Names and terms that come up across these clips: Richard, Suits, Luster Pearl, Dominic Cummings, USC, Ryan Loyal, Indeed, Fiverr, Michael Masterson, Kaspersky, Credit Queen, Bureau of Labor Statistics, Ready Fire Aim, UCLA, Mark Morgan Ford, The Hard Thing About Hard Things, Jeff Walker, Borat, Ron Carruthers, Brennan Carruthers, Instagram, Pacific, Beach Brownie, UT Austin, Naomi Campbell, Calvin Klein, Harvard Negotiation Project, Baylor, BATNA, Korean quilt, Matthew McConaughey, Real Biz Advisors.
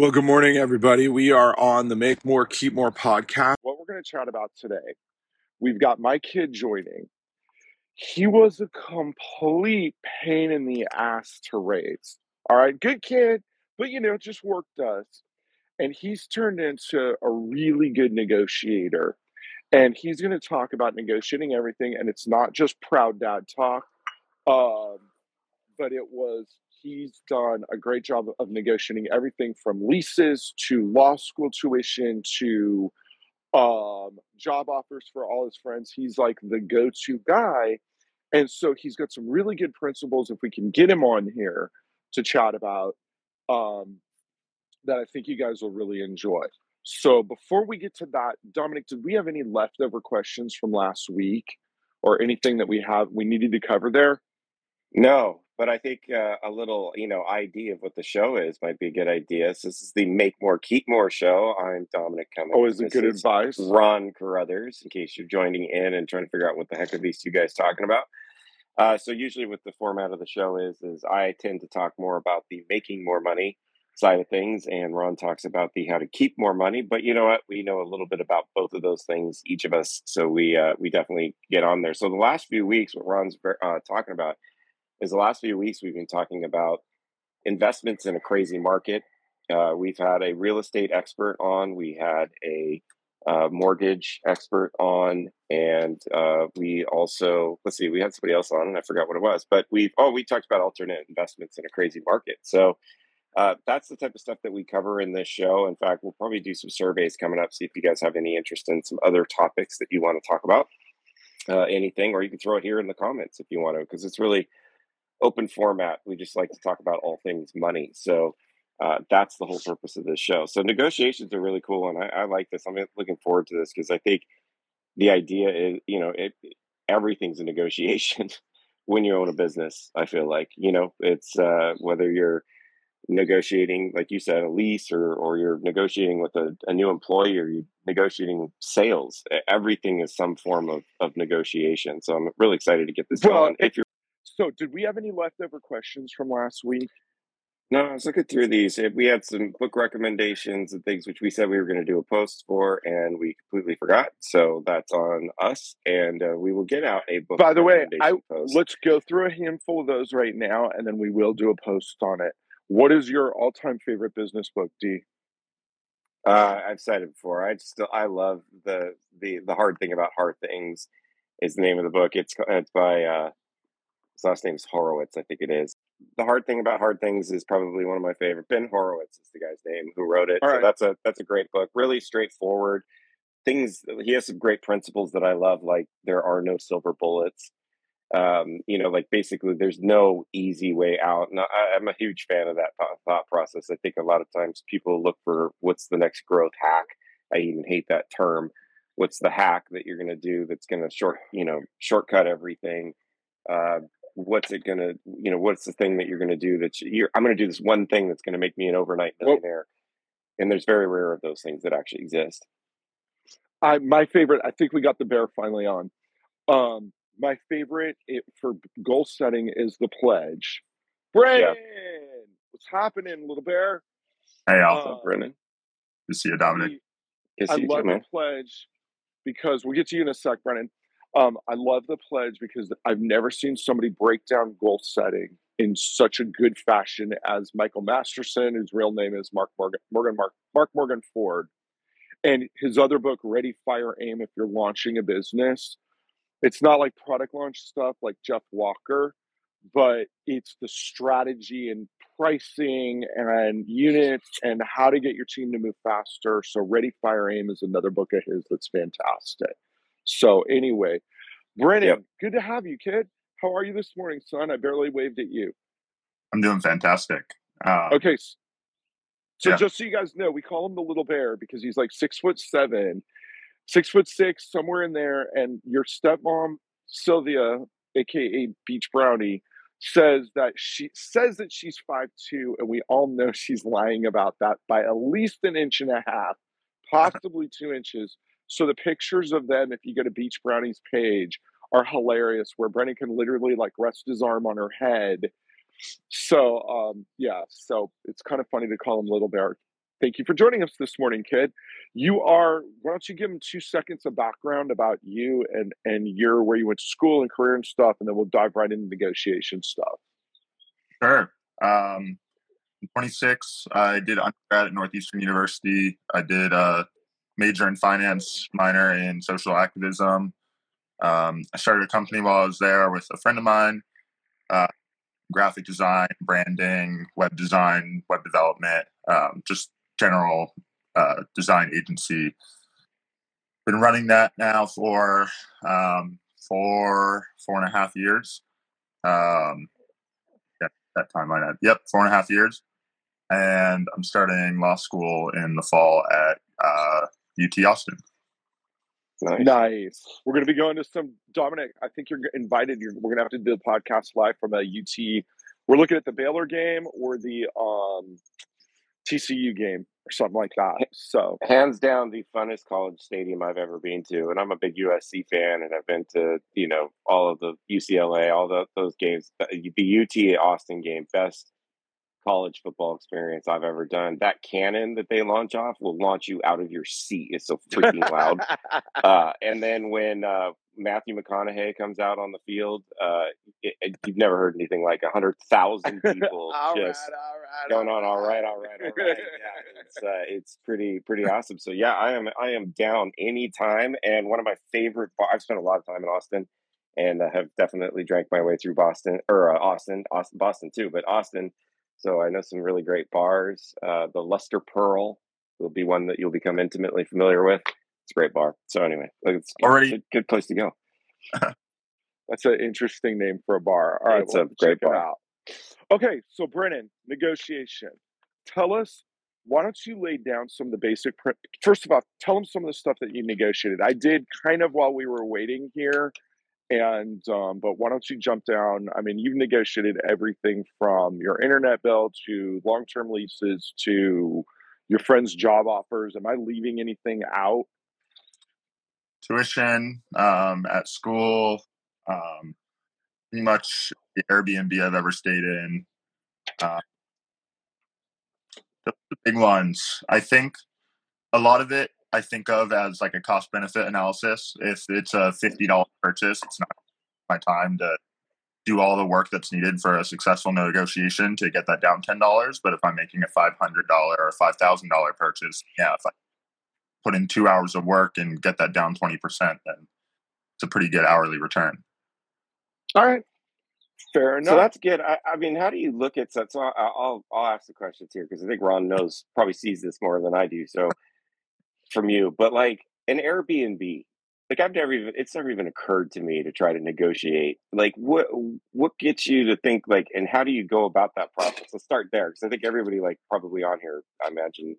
Well, good morning, everybody. We are on the Make More, Keep More podcast. What we're going to chat about today, we've got my kid joining. He was a complete pain in the ass to raise. All right, good kid, but you know, just work does. And he's turned into a really good negotiator. And he's going to talk about negotiating everything. And it's not just proud dad talk, but it was. He's done a great job of negotiating everything from leases to law school tuition to job offers for all his friends. He's like the go-to guy. And so he's got some really good principles, if we can get him on here to chat about, that I think you guys will really enjoy. So before we get to that, Dominic, did we have any leftover questions from last week or anything that we needed to cover there? No. But I think a little, idea of what the show is might be a good idea. So this is the Make More, Keep More show. I'm Dominic Cummings. Always a good advice. Ron Carruthers, in case you're joining in and trying to figure out what the heck are these two guys talking about. So usually what the format of the show is I tend to talk more about the making more money side of things. And Ron talks about the how to keep more money. But you know what? We know a little bit about both of those things, each of us. So we definitely get on there. So the last few weeks, what Ron's talking about is the last few weeks we've been talking about investments in a crazy market. We've had a real estate expert on, we had a mortgage expert on, and we also, we had somebody else on and I forgot what it was, but we talked about alternate investments in a crazy market. So that's the type of stuff that we cover in this show. In fact, we'll probably do some surveys coming up, see if you guys have any interest in some other topics that you want to talk about, anything, or you can throw it here in the comments if you want to, because it's really open format. We just like to talk about all things money. So that's the whole purpose of this show. So negotiations are really cool. And I like this. I'm looking forward to this because I think the idea is, everything's a negotiation when you own a business. I feel like, it's whether you're negotiating, like you said, a lease or you're negotiating with a new employee or you're negotiating sales. Everything is some form of negotiation. So I'm really excited to get this going. So did we have any leftover questions from last week? No, I was looking through these. We had some book recommendations and things which we said we were going to do a post for, and we completely forgot. So that's on us, and we will get out a book. By the way, let's go through a handful of those right now, and then we will do a post on it. What is your all-time favorite business book, D? I've said it before. I love the Hard Thing About Hard Things is the name of the book. It's by. His last name is Horowitz, I think it is. The Hard Thing About Hard Things is probably one of my favorite. Ben Horowitz is the guy's name who wrote it. All right. So that's a great book. Really straightforward. He has some great principles that I love, like there are no silver bullets. Like basically there's no easy way out. And I'm a huge fan of that thought process. I think a lot of times people look for what's the next growth hack. I even hate that term. What's the hack that you're going to do that's going to shortcut everything? What's the thing that you're going to do I'm going to do this one thing that's going to make me an overnight millionaire. And there's very rare of those things that actually exist. My favorite, I think we got the bear finally on. My favorite for goal setting is The Pledge. Brennan, what's happening, little bear? Hey, also Brennan. Good to see you, Dominic. I love The Pledge because we'll get to you in a sec, Brennan. I love The Pledge because I've never seen somebody break down goal setting in such a good fashion as Michael Masterson, whose real name is Mark Morgan Ford. And his other book, Ready, Fire, Aim, if you're launching a business. It's not like product launch stuff like Jeff Walker, but it's the strategy and pricing and units and how to get your team to move faster. So Ready, Fire, Aim is another book of his that's fantastic. So anyway, Brennan, Good to have you, kid. How are you this morning, son? I barely waved at you. I'm doing fantastic. Okay. So just so you guys know, we call him the little bear because he's like 6'7", 6'6", somewhere in there. And your stepmom, Sylvia, AKA Beach Brownie, says that she's 5'2", and we all know she's lying about that by at least an inch and a half, possibly 2 inches. So the pictures of them, if you go to Beach Brownie's page, are hilarious, where Brennan can literally rest his arm on her head. So it's kind of funny to call him Little Bear. Thank you for joining us this morning, Kid. You are, why don't you give them 2 seconds of background about you and where you went to school and career and stuff, and then we'll dive right into negotiation stuff. Sure. I'm 26. I did undergrad at Northeastern University. I did a major in finance, minor in social activism. I started a company while I was there with a friend of mine, graphic design, branding, web design, web development, just general design agency. Been running that now for four and a half years. 4.5 years. And I'm starting law school in the fall at UT Austin. Nice. We're going to be going to some, Dominic, I think you're invited. We're going to have to do the podcast live from a UT. We're looking at the Baylor game or the TCU game or something like that. So hands down, the funnest college stadium I've ever been to. And I'm a big USC fan, and I've been to, you know, all of the UCLA, all the, those games, the UT Austin game, best college football experience I've ever done. That cannon that they launch off will launch you out of your seat. It's so freaking loud. And then when Matthew McConaughey comes out on the field, you've never heard anything like 100,000 people all right. Yeah, it's pretty awesome. So yeah, I am down anytime. And one of my favorite, I've spent a lot of time in Austin, and I have definitely drank my way through Boston or Austin, Boston too, but Austin. So I know some really great bars. The Luster Pearl will be one that you'll become intimately familiar with. It's a great bar. So anyway, it's a good place to go. That's an interesting name for a bar. All right, it's a great bar. Out. Okay, so Brennan, negotiation. Tell us, why don't you lay down some of the basic, first of all, tell them some of the stuff that you negotiated. I did kind of while we were waiting here. And, but why don't you jump down? I mean, you've negotiated everything from your internet bill to long-term leases to your friend's job offers. Am I leaving anything out? Tuition, at school, pretty much the Airbnb I've ever stayed in. The big ones. I think a lot of it I think of as like a cost benefit analysis. If it's a $50 purchase, it's not my time to do all the work that's needed for a successful negotiation to get that down $10. But if I'm making a $500 or $5,000 purchase, yeah, if I put in 2 hours of work and get that down 20%, then it's a pretty good hourly return. All right. Fair enough. So that's good. I mean, how do you look at that? So I'll ask the questions here, because I think Ron probably sees this more than I do. So from you, but like an Airbnb, like it's never even occurred to me to try to negotiate. Like what gets you to think like, and how do you go about that process? Let's start there, because I think everybody like probably on here, I imagine,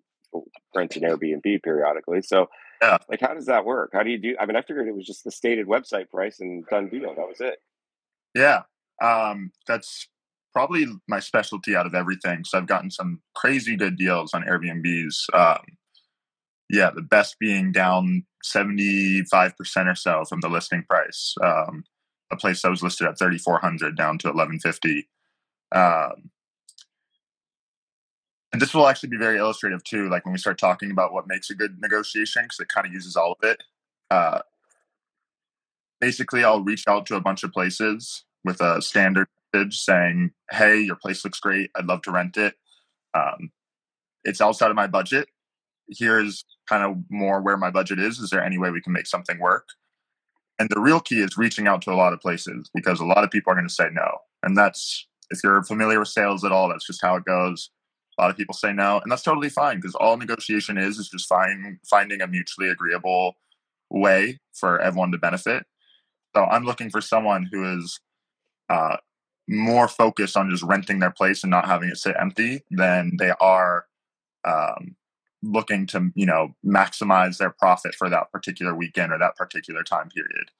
rents an Airbnb periodically. So yeah, like how does that work? How do you do? I mean, I figured it was just the stated website price and done deal. That was it. Yeah, that's probably my specialty out of everything. So I've gotten some crazy good deals on Airbnbs. Yeah, the best being down 75% or so from the listing price. A place that was listed at $3,400 down to $1,150. And this will actually be very illustrative too, like when we start talking about what makes a good negotiation, because it kind of uses all of it. Basically, I'll reach out to a bunch of places with a standard message saying, hey, your place looks great. I'd love to rent it. It's outside of my budget. Here's kind of more where my budget is. Is there any way we can make something work? And the real key is reaching out to a lot of places, because a lot of people are going to say no. And that's, if you're familiar with sales at all, that's just how it goes. A lot of people say no, and that's totally fine, because all negotiation is just finding a mutually agreeable way for everyone to benefit. So I'm looking for someone who is more focused on just renting their place and not having it sit empty than they are looking to, you know, maximize their profit for that particular weekend or that particular time period.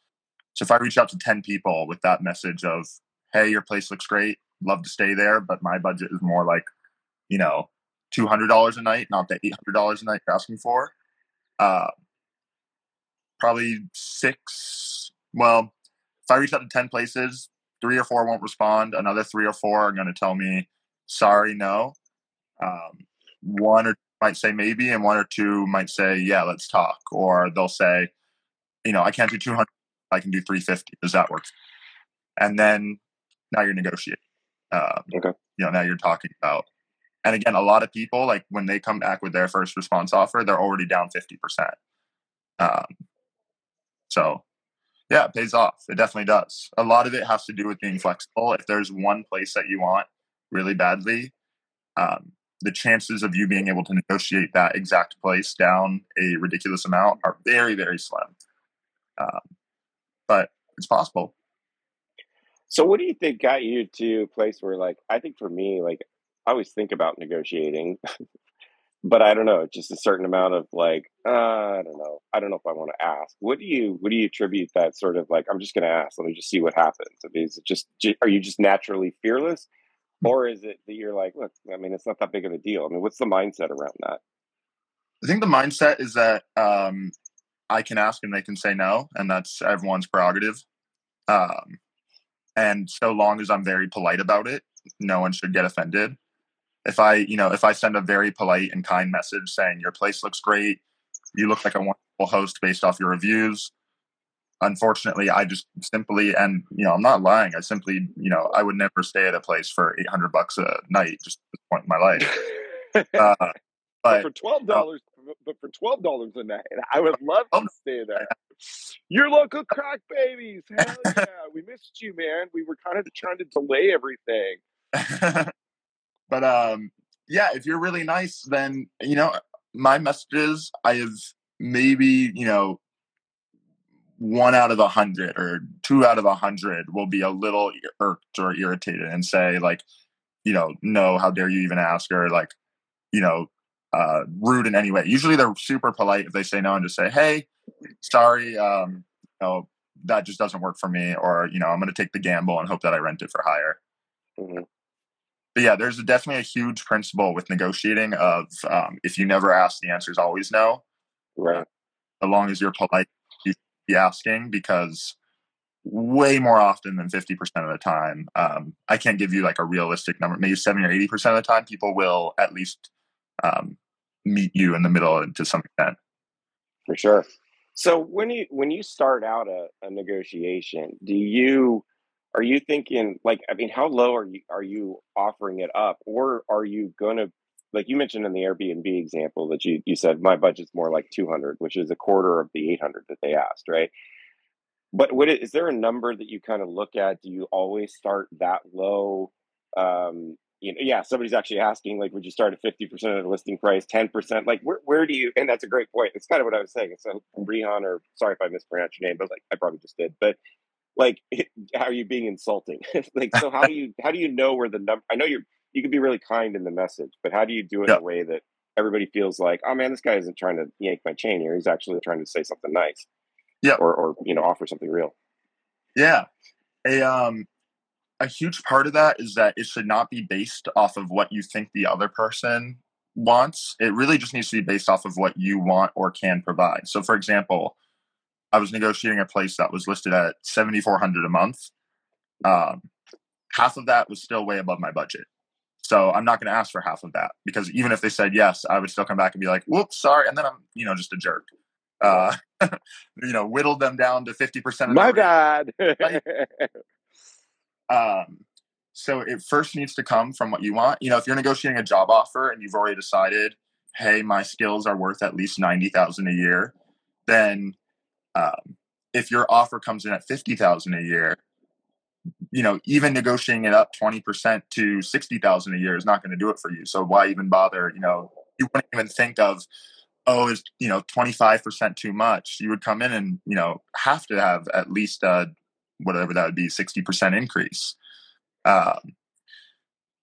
So if I reach out to 10 people with that message of, hey, your place looks great, love to stay there, but my budget is more like, you know, $200 a night, not the $800 a night you're asking for. If I reach out to 10 places, 3 or 4 won't respond. Another 3 or 4 are going to tell me, sorry, no. One or might say maybe, and one or two might say, yeah, let's talk. Or they'll say, you know, I can't do 200, I can do 350. Does that work? And then now you're negotiating. Okay. You know, now you're talking about, and again, a lot of people, like when they come back with their first response offer, they're already down 50%. So yeah, it pays off. It definitely does. A lot of it has to do with being flexible. If there's one place that you want really badly, the chances of you being able to negotiate that exact place down a ridiculous amount are very, very slim. But it's possible. So what do you think got you to a place where, like, I think for me, like, I always think about negotiating, but I don't know, just a certain amount of like, I don't know if I want to ask. What do you attribute that sort of like, I'm just going to ask, let me just see what happens. I mean, is it just, are you just naturally fearless? Or is it that you're like, look, I mean, it's not that big of a deal. I mean, what's the mindset around that? I think the mindset is that I can ask and they can say no, and that's everyone's prerogative. And so long as I'm very polite about it, no one should get offended. If I send a very polite and kind message saying your place looks great, you look like a wonderful host based off your reviews. Unfortunately, I just simply, and you know, I'm not lying. I simply, you know, I would never stay at a place for $800 a night, just at this point in my life. But for $12, $12 a night, I would love to stay there. Your local crack babies, hell yeah! We missed you, man. We were kind of trying to delay everything. But yeah, if you're really nice, then you know, my messages, I have maybe, you know, 1 out of 100 or 2 out of 100 will be a little irked or irritated and say like, you know, no, how dare you even ask, or like, you know, rude in any way. Usually they're super polite if they say no and just say, hey, sorry, you know, that just doesn't work for me, or, you know, I'm going to take the gamble and hope that I rent it for hire. Mm-hmm. But yeah, there's definitely a huge principle with negotiating of if you never ask, the answer is always no. Right. As long as you're polite, asking, because way more often than 50% of the time, I can't give you like a realistic number, maybe 70 or 80% of the time, people will at least meet you in the middle to some extent. For sure. So when you start out a negotiation, are you thinking like, I mean, how low are you offering it up, or are you going to, like you mentioned in the Airbnb example that you said, my budget's more like 200, which is a quarter of the 800 that they asked, right? But is there a number that you kind of look at? Do you always start that low? You know, yeah, somebody's actually asking, like, would you start at 50% of the listing price, 10%? Like, where do you, and that's a great point. That's kind of what I was saying. So Rehan, or sorry if I mispronounced your name, but like, I probably just did. But like, how are you being insulting? Like, so how do you know where the number, I know you can be really kind in the message, but how do you do it in a way that everybody feels like, oh man, this guy isn't trying to yank my chain here. He's actually trying to say something nice, or you know, offer something real. Yeah, a huge part of that is that it should not be based off of what you think the other person wants. It really just needs to be based off of what you want or can provide. So, for example, I was negotiating a place that was listed at $7,400 a month. Half of that was still way above my budget. So I'm not going to ask for half of that, because even if they said yes, I would still come back and be like, whoops, sorry. And then I'm, you know, just a jerk, you know, whittled them down to 50%. My bad. So it first needs to come from what you want. You know, if you're negotiating a job offer and you've already decided, hey, my skills are worth at least $90,000 a year, then if your offer comes in at $50,000 a year, you know, even negotiating it up 20% to 60,000 a year is not going to do it for you. So why even bother? You know, you wouldn't even think of, oh, is, you know, 25% too much? You would come in and, you know, have to have at least whatever that would be, 60% increase. I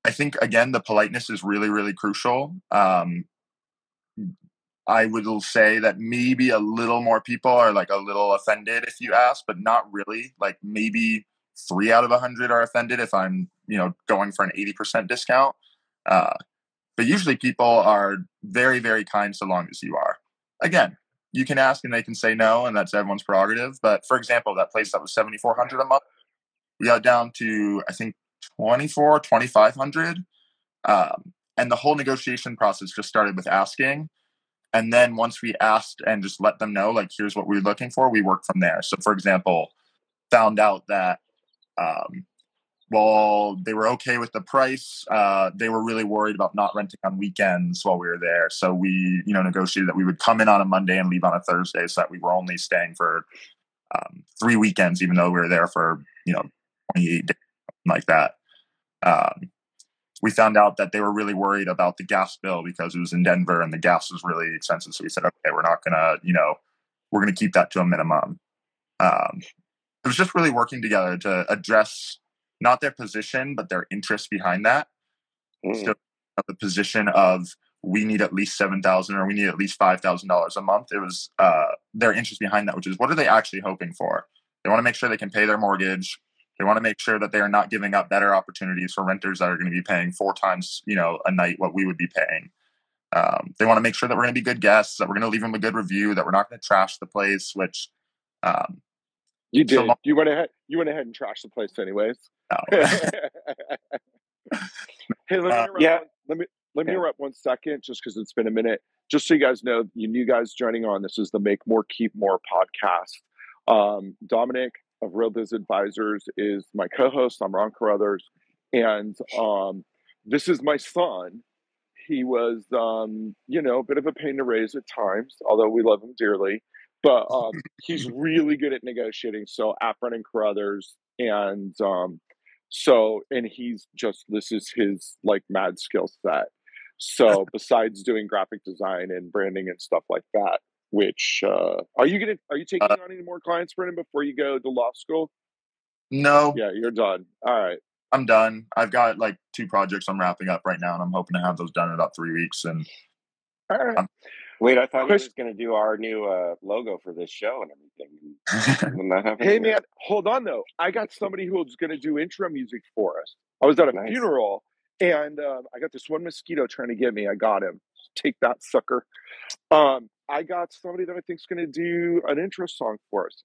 think again, the politeness is really, really crucial. I would say that maybe a little more people are like a little offended if you ask, but not really. Like maybe 3 out of 100 are offended if I'm, you know, going for an 80% discount. But usually people are very, very kind so long as you are. Again, you can ask and they can say no, and that's everyone's prerogative. But for example, that place that was $7,400 a month, we got down to, I think, $2,400, $2,500. And the whole negotiation process just started with asking. And then once we asked and just let them know, like, here's what we're looking for, we worked from there. So, for example, found out that, they were okay with the price. They were really worried about not renting on weekends while we were there. So we, negotiated that we would come in on a Monday and leave on a Thursday so that we were only staying for 3 weekends, even though we were there for, 28 days, something like that. We found out that they were really worried about the gas bill because it was in Denver and the gas was really expensive. So we said, okay, we're not going to, we're going to keep that to a minimum. It was just really working together to address not their position, but their interest behind that. Mm. So the position of we need at least $7,000 or we need at least $5,000 a month. It was their interest behind that, which is what are they actually hoping for? They want to make sure they can pay their mortgage. They want to make sure that they are not giving up better opportunities for renters that are going to be paying 4 times, a night what we would be paying. They want to make sure that we're going to be good guests, that we're going to leave them a good review, that we're not going to trash the place, which you did. You went ahead and trashed the place anyways. No. Hey, let me interrupt 1 second, just because it's been a minute. Just so you guys know, you new guys joining on, this is the Make More Keep More podcast. Dominic of Real Biz Advisors is my co-host. I'm Ron Carruthers, and this is my son. He was, a bit of a pain to raise at times, although we love him dearly. But he's really good at negotiating. So at Brennan Carruthers, and he's just, this is his like mad skill set. So besides doing graphic design and branding and stuff like that. Which are you taking on any more clients, Brennan, before you go to law school? No. Yeah, you're done. All right. I'm done. I've got 2 projects I'm wrapping up right now, and I'm hoping to have those done in about 3 weeks. And all right. Wait, I thought Chris was going to do our new logo for this show and everything. Hey, man, hold on though. I got somebody who's going to do intro music for us. I was at a funeral, and I got this one mosquito trying to get me. I got him. Take that, sucker. I got somebody that I think is going to do an intro song for us.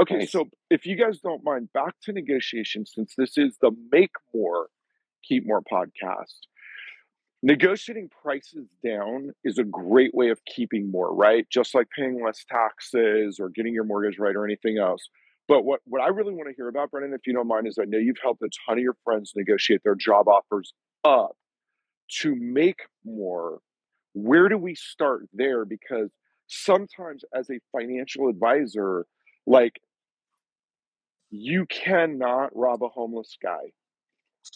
Okay, nice. So if you guys don't mind, back to negotiation, since this is the Make More, Keep More podcast. Negotiating prices down is a great way of keeping more, right? Just like paying less taxes or getting your mortgage right or anything else. But what I really want to hear about, Brennan, if you don't mind, is I know you've helped a ton of your friends negotiate their job offers up to make more. Where do we start there? Because sometimes as a financial advisor, you cannot rob a homeless guy.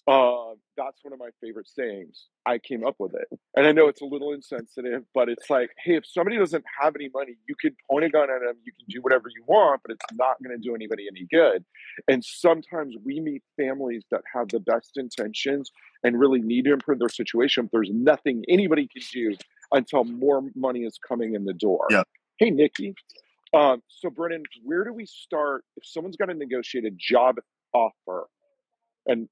That's one of my favorite sayings. I came up with it. And I know it's a little insensitive, but it's like, hey, if somebody doesn't have any money, you can point a gun at them, you can do whatever you want, but it's not going to do anybody any good. And sometimes we meet families that have the best intentions and really need to improve their situation, but there's nothing anybody can do until more money is coming in the door. Yeah. Hey, Nikki. So Brennan, where do we start if someone's got to negotiate a job offer? And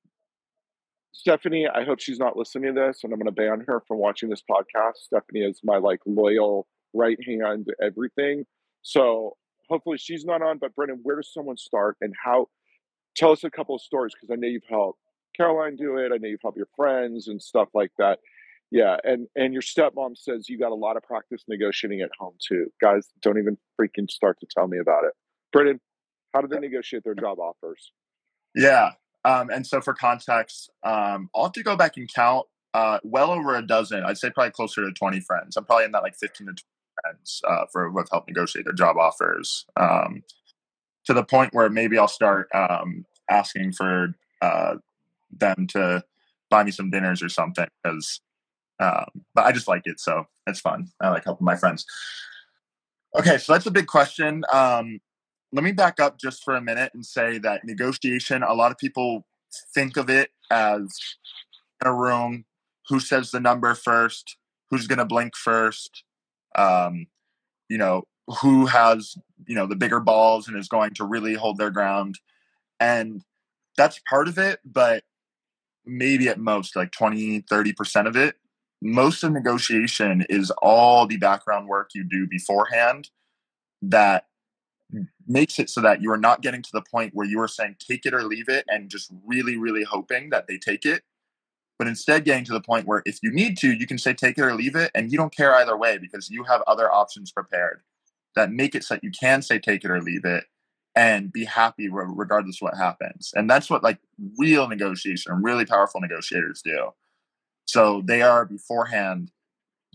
Stephanie, I hope she's not listening to this, and I'm going to ban her from watching this podcast. Stephanie is my loyal right hand, everything. So hopefully she's not on, but Brennan, where does someone start and how? Tell us a couple of stories, because I know you've helped Caroline do it. I know you've helped your friends and stuff like that. Yeah. And your stepmom says you got a lot of practice negotiating at home too. Guys, don't even freaking start to tell me about it. Brennan, how do they negotiate their job offers? Yeah. And so for context, I'll have to go back and count well over a dozen. I'd say probably closer to 20 friends. I'm probably in that 15 to 20 friends who have helped negotiate their job offers to the point where maybe I'll start asking for them to buy me some dinners or something. But I just like it. So it's fun. I like helping my friends. Okay. So that's a big question. Let me back up just for a minute and say that negotiation, a lot of people think of it as in a room, who says the number first, who's going to blink first, who has, the bigger balls and is going to really hold their ground. And that's part of it, but maybe at most 20, 30% of it. Most of negotiation is all the background work you do beforehand that makes it so that you are not getting to the point where you are saying take it or leave it and just really, really hoping that they take it. but instead getting to the point where if you need to, you can say, take it or leave it. And you don't care either way because you have other options prepared that make it so that you can say, take it or leave it and be happy regardless of what happens. And that's what like real negotiation, really powerful negotiators do. So they are beforehand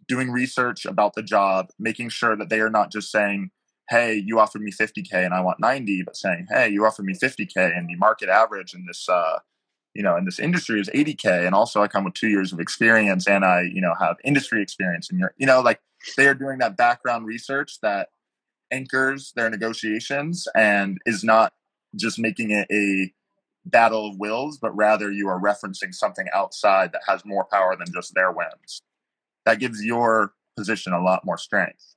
doing research about the job, making sure that they are not just saying, hey, you offered me 50K and I want 90, but saying, hey, you offered me 50K and the market average in this, in this industry is 80K. And also I come with 2 years of experience and I, have industry experience in your, they are doing that background research that anchors their negotiations and is not just making it a battle of wills, but rather you are referencing something outside that has more power than just their wins. That gives your position a lot more strength.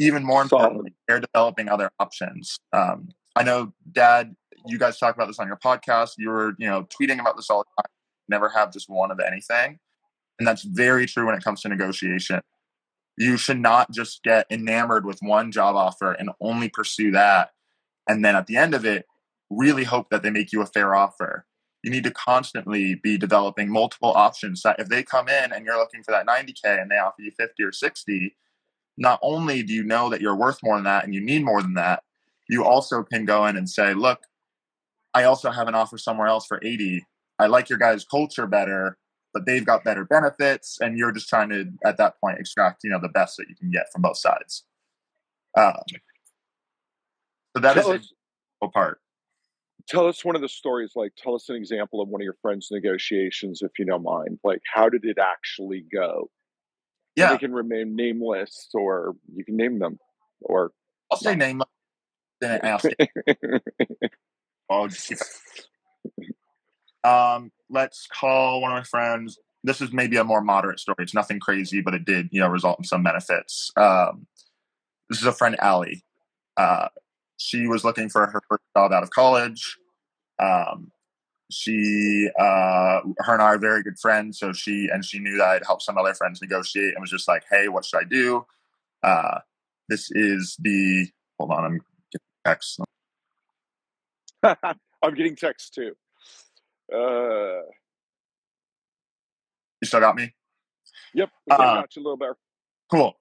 Even more importantly, they're developing other options. I know, Dad, you guys talk about this on your podcast. You were, tweeting about this all the time. Never have just one of anything. And that's very true when it comes to negotiation. You should not just get enamored with one job offer and only pursue that. And then at the end of it, really hope that they make you a fair offer. You need to constantly be developing multiple options that if they come in and you're looking for that 90K and they offer you 50 or 60, not only do you know that you're worth more than that and you need more than that, you also can go in and say, look, I also have an offer somewhere else for 80. I like your guys' culture better, but they've got better benefits. And you're just trying to, at that point, extract, the best that you can get from both sides. So that is a part. Tell us one of the stories, tell us an example of one of your friends' negotiations, if you don't mind. How did it actually go? Yeah. And they can remain nameless, or you can name them. Or I'll say nameless. Then I ask it. Let's call one of my friends. This is maybe a more moderate story. It's nothing crazy, but it did, result in some benefits. This is a friend, Allie. She was looking for her first job out of college. Her and I are very good friends. So she knew that I'd helped some other friends negotiate and was just like, hey, what should I do? Hold on, I'm getting text. I'm getting text too. You still got me? Yep. I got you a little better. Cool.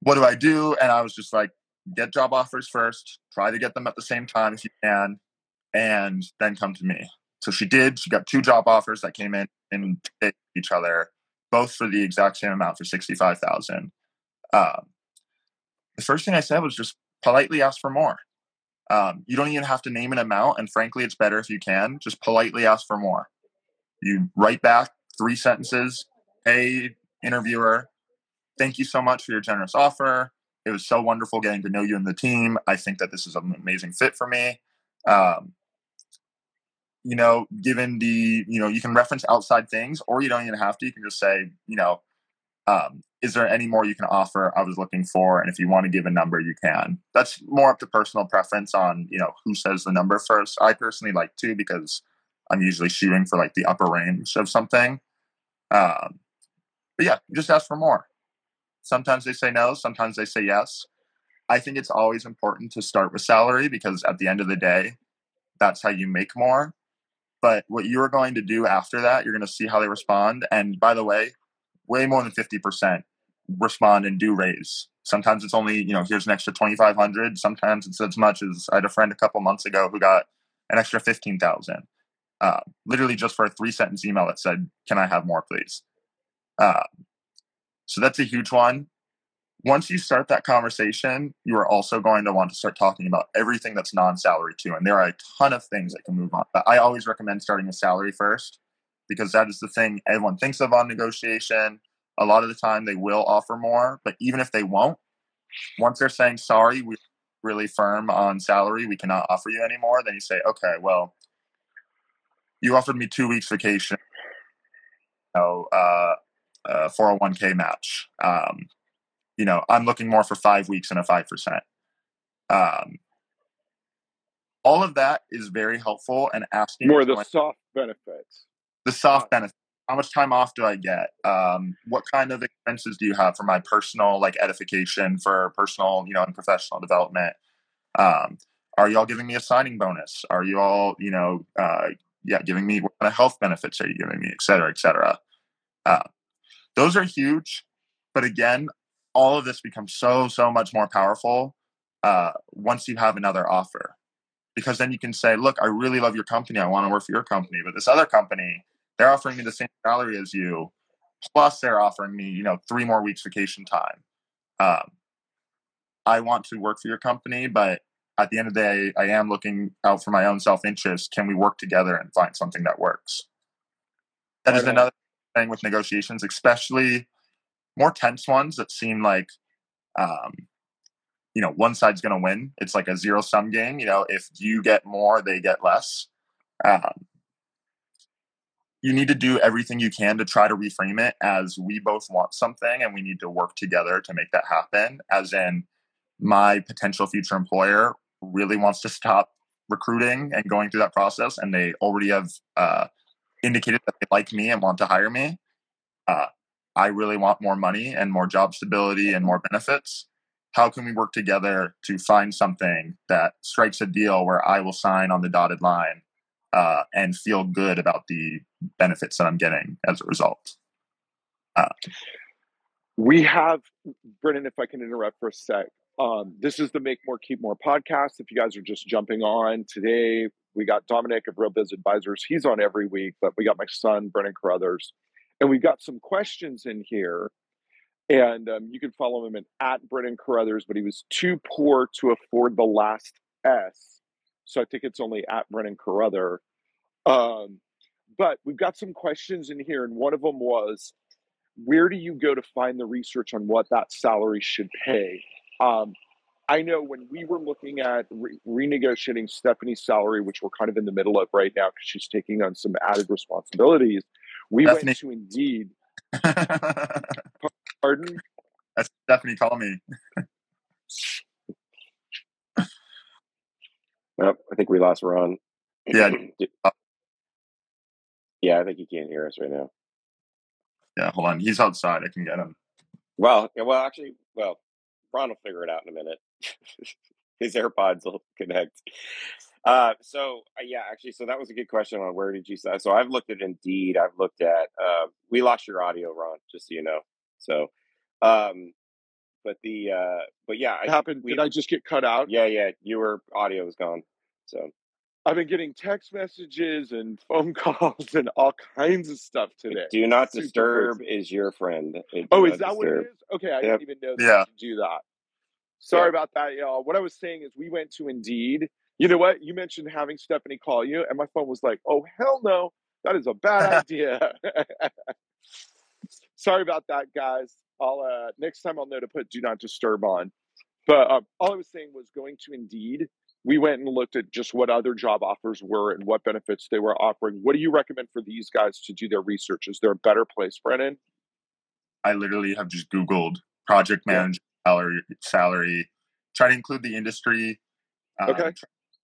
What do I do? And I was just like, get job offers first, try to get them at the same time if you can, and then come to me. So she did. She got 2 job offers that came in each other, both for the exact same amount for $65,000. The first thing I said was just politely ask for more. You don't even have to name an amount. And frankly, it's better if you can just politely ask for more. You write back 3 sentences. Hey, interviewer, thank you so much for your generous offer. It was so wonderful getting to know you and the team. I think that this is an amazing fit for me. Given the, you can reference outside things, or you don't even have to. You can just say, is there any more you can offer? I was looking for, and if you want to give a number, you can. That's more up to personal preference on, who says the number first. I personally like to, because I'm usually shooting for the upper range of something. But yeah, just ask for more. Sometimes they say no, sometimes they say yes. I think it's always important to start with salary, because at the end of the day, that's how you make more. But what you're going to do after that, you're going to see how they respond. And by the way, way more than 50% respond and do raise. Sometimes it's only, here's an extra $2,500. Sometimes it's as much as I had a friend a couple months ago who got an extra $15,000, literally just for a 3-sentence email that said, can I have more, please? So that's a huge one. Once you start that conversation, you are also going to want to start talking about everything that's non-salary too. And there are a ton of things that can move on. But I always recommend starting with salary first, because that is the thing everyone thinks of on negotiation. A lot of the time they will offer more, but even if they won't, once they're saying, sorry, we're really firm on salary, we cannot offer you anymore, then you say, okay, well, you offered me 2 weeks vacation. So, 401k match. I'm looking more for 5 weeks and a 5%. All of that is very helpful, and asking more the soft benefits. The soft benefits. How much time off do I get? What kind of expenses do you have for my personal edification, for personal, and professional development? Are y'all giving me a signing bonus? Are y'all, giving me? What kind of health benefits are you giving me, et cetera, et cetera? Those are huge. But again, all of this becomes so much more powerful once you have another offer, because then you can say, look, I really love your company. I want to work for your company. But this other company, they're offering me the same salary as you. Plus, they're offering me, 3 more weeks vacation time. I want to work for your company, but at the end of the day, I am looking out for my own self-interest. Can we work together and find something that works? That is another thing with negotiations, especially more tense ones that seem like, one side's going to win. It's like a zero-sum game. If you get more, they get less. You need to do everything you can to try to reframe it as we both want something and we need to work together to make that happen. As in, my potential future employer really wants to stop recruiting and going through that process, and they already have indicated that they like me and want to hire me. I really want more money and more job stability and more benefits. How can we work together to find something that strikes a deal where I will sign on the dotted line and feel good about the benefits that I'm getting as a result? We have, Brennan, if I can interrupt for a sec. This is the Make More, Keep More podcast. If you guys are just jumping on today, we got Dominic of Real Biz Advisors. He's on every week, but we got my son, Brennan Carruthers. And we've got some questions in here. And you can follow him at Brennan Carruthers, but he was too poor to afford the last S. So I think it's only at Brennan Carruthers. But we've got some questions in here. And one of them was, where do you go to find the research on what that salary should pay? I know when we were looking at renegotiating Stephanie's salary, which we're kind of in the middle of right now because she's taking on some added responsibilities, we went to Indeed. Pardon? That's Stephanie calling me. Well, I think we lost Ron. Yeah. Yeah, I think he can't hear us right now. Yeah, hold on. He's outside. I can get him. Well, Ron will figure it out in a minute. His AirPods will connect. So that was a good question on where did you sign? So I've looked at Indeed. I've looked at, we lost your audio, Ron, just so you know. So, it happened. Did I just get cut out? Yeah. Your audio was gone. So I've been getting text messages and phone calls and all kinds of stuff today. Do not disturb is your friend. Is that what it is? Okay, I didn't even know that you could do that. Sorry about that, y'all. What I was saying is we went to Indeed. You know what? You mentioned having Stephanie call you, and my phone was like, oh, hell no. That is a bad idea. Sorry about that, guys. Next time I'll know to put do not disturb on. But all I was saying was going to Indeed. We went and looked at just what other job offers were and what benefits they were offering. What do you recommend for these guys to do their research? Is there a better place, Brennan? I literally have just Googled project manager salary. Try to include the industry,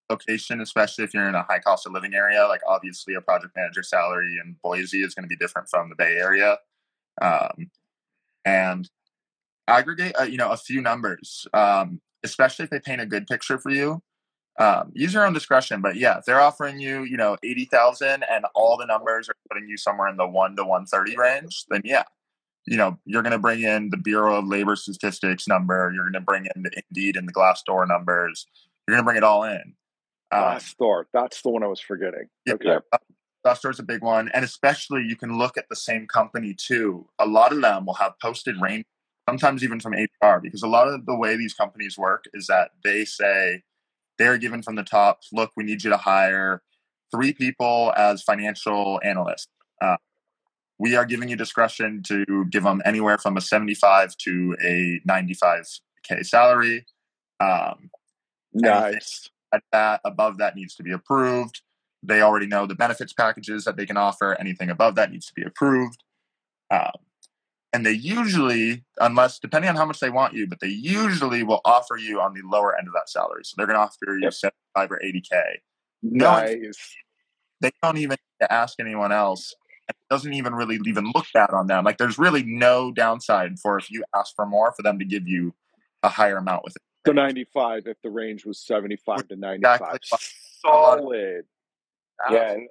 location, especially if you're in a high cost of living area. Like obviously a project manager salary in Boise is going to be different from the Bay Area. And aggregate, a few numbers, especially if they paint a good picture for you. Use your own discretion, but if they're offering you, $80,000 and all the numbers are putting you somewhere in the 1 to 130 range, then you're going to bring in the Bureau of Labor Statistics number. You're going to bring in the Indeed and the Glassdoor numbers. You're going to bring it all in. Glassdoor. That's the one I was forgetting. Yeah, okay. Glassdoor is a big one. And especially you can look at the same company too. A lot of them will have posted range, sometimes even from HR, because a lot of the way these companies work is that they say, they're given from the top, look, we need you to hire 3 people as financial analysts. We are giving you discretion to give them anywhere from a 75 to a 95K salary. Nice. At that, above that needs to be approved. They already know the benefits packages that they can offer. Anything above that needs to be approved. And they usually, unless depending on how much they want you, but they usually will offer you on the lower end of that salary. So they're going to offer you 75 or 80K. Nice. They don't even need to ask anyone else. It doesn't even really even look bad on them. Like there's really no downside for if you ask for more for them to give you a higher amount with it. The 95, if the range was 75 to 95. Exactly. Solid. Yeah. And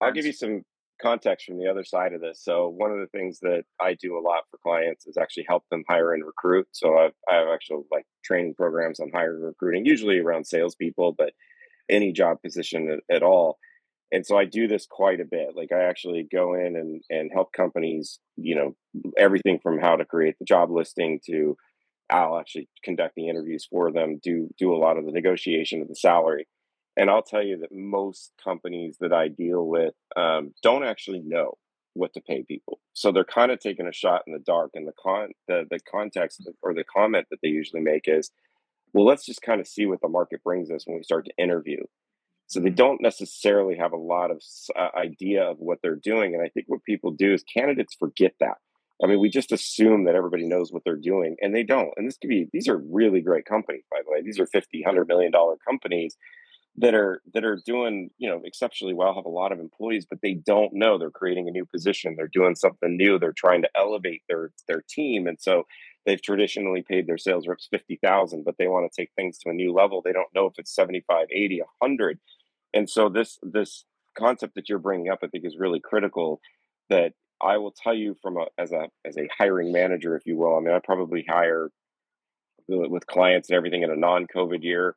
I'll give you some context from the other side of this. So one of the things that I do a lot for clients is actually help them hire and recruit. So I have actual like training programs on hiring and recruiting, usually around salespeople, but any job position at all. And so I do this quite a bit. Like I actually go in and help companies, you know, everything from how to create the job listing to I'll actually conduct the interviews for them, do a lot of the negotiation of the salary. And I'll tell you that most companies that I deal with don't actually know what to pay people. So they're kind of taking a shot in the dark. And the context or the comment that they usually make is, well, let's just kind of see what the market brings us when we start to interview. So they don't necessarily have a lot of idea of what they're doing. And I think what people do is candidates forget that. I mean, we just assume that everybody knows what they're doing, and they don't. And these are really great companies, by the way. These are $50-100 million companies that are doing, you know, exceptionally well, have a lot of employees, but they don't know they're creating a new position. They're doing something new. They're trying to elevate their team. And so they've traditionally paid their sales reps $50,000, but they want to take things to a new level. They don't know if it's 75, 80, 100. And so this concept that you're bringing up, I think, is really critical. That I will tell you from as a hiring manager, if you will. I mean, I probably hire with clients and everything in a non-COVID year,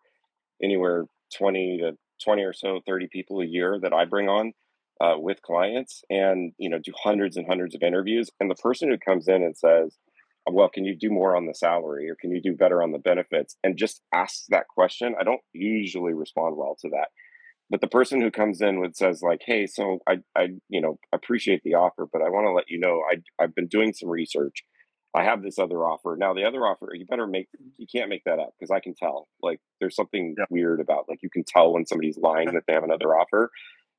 anywhere 20 to 30 people a year that I bring on with clients, and, you know, do hundreds and hundreds of interviews. And the person who comes in and says, well, can you do more on the salary, or can you do better on the benefits, and just asks that question, I don't usually respond well to that. But the person who comes in and says, like, hey, so I you know, appreciate the offer, but I want to let you know, I've been doing some research. I have this other offer. Now the other offer, you can't make that up, because I can tell, like, there's something weird about, like, you can tell when somebody's lying that they have another offer.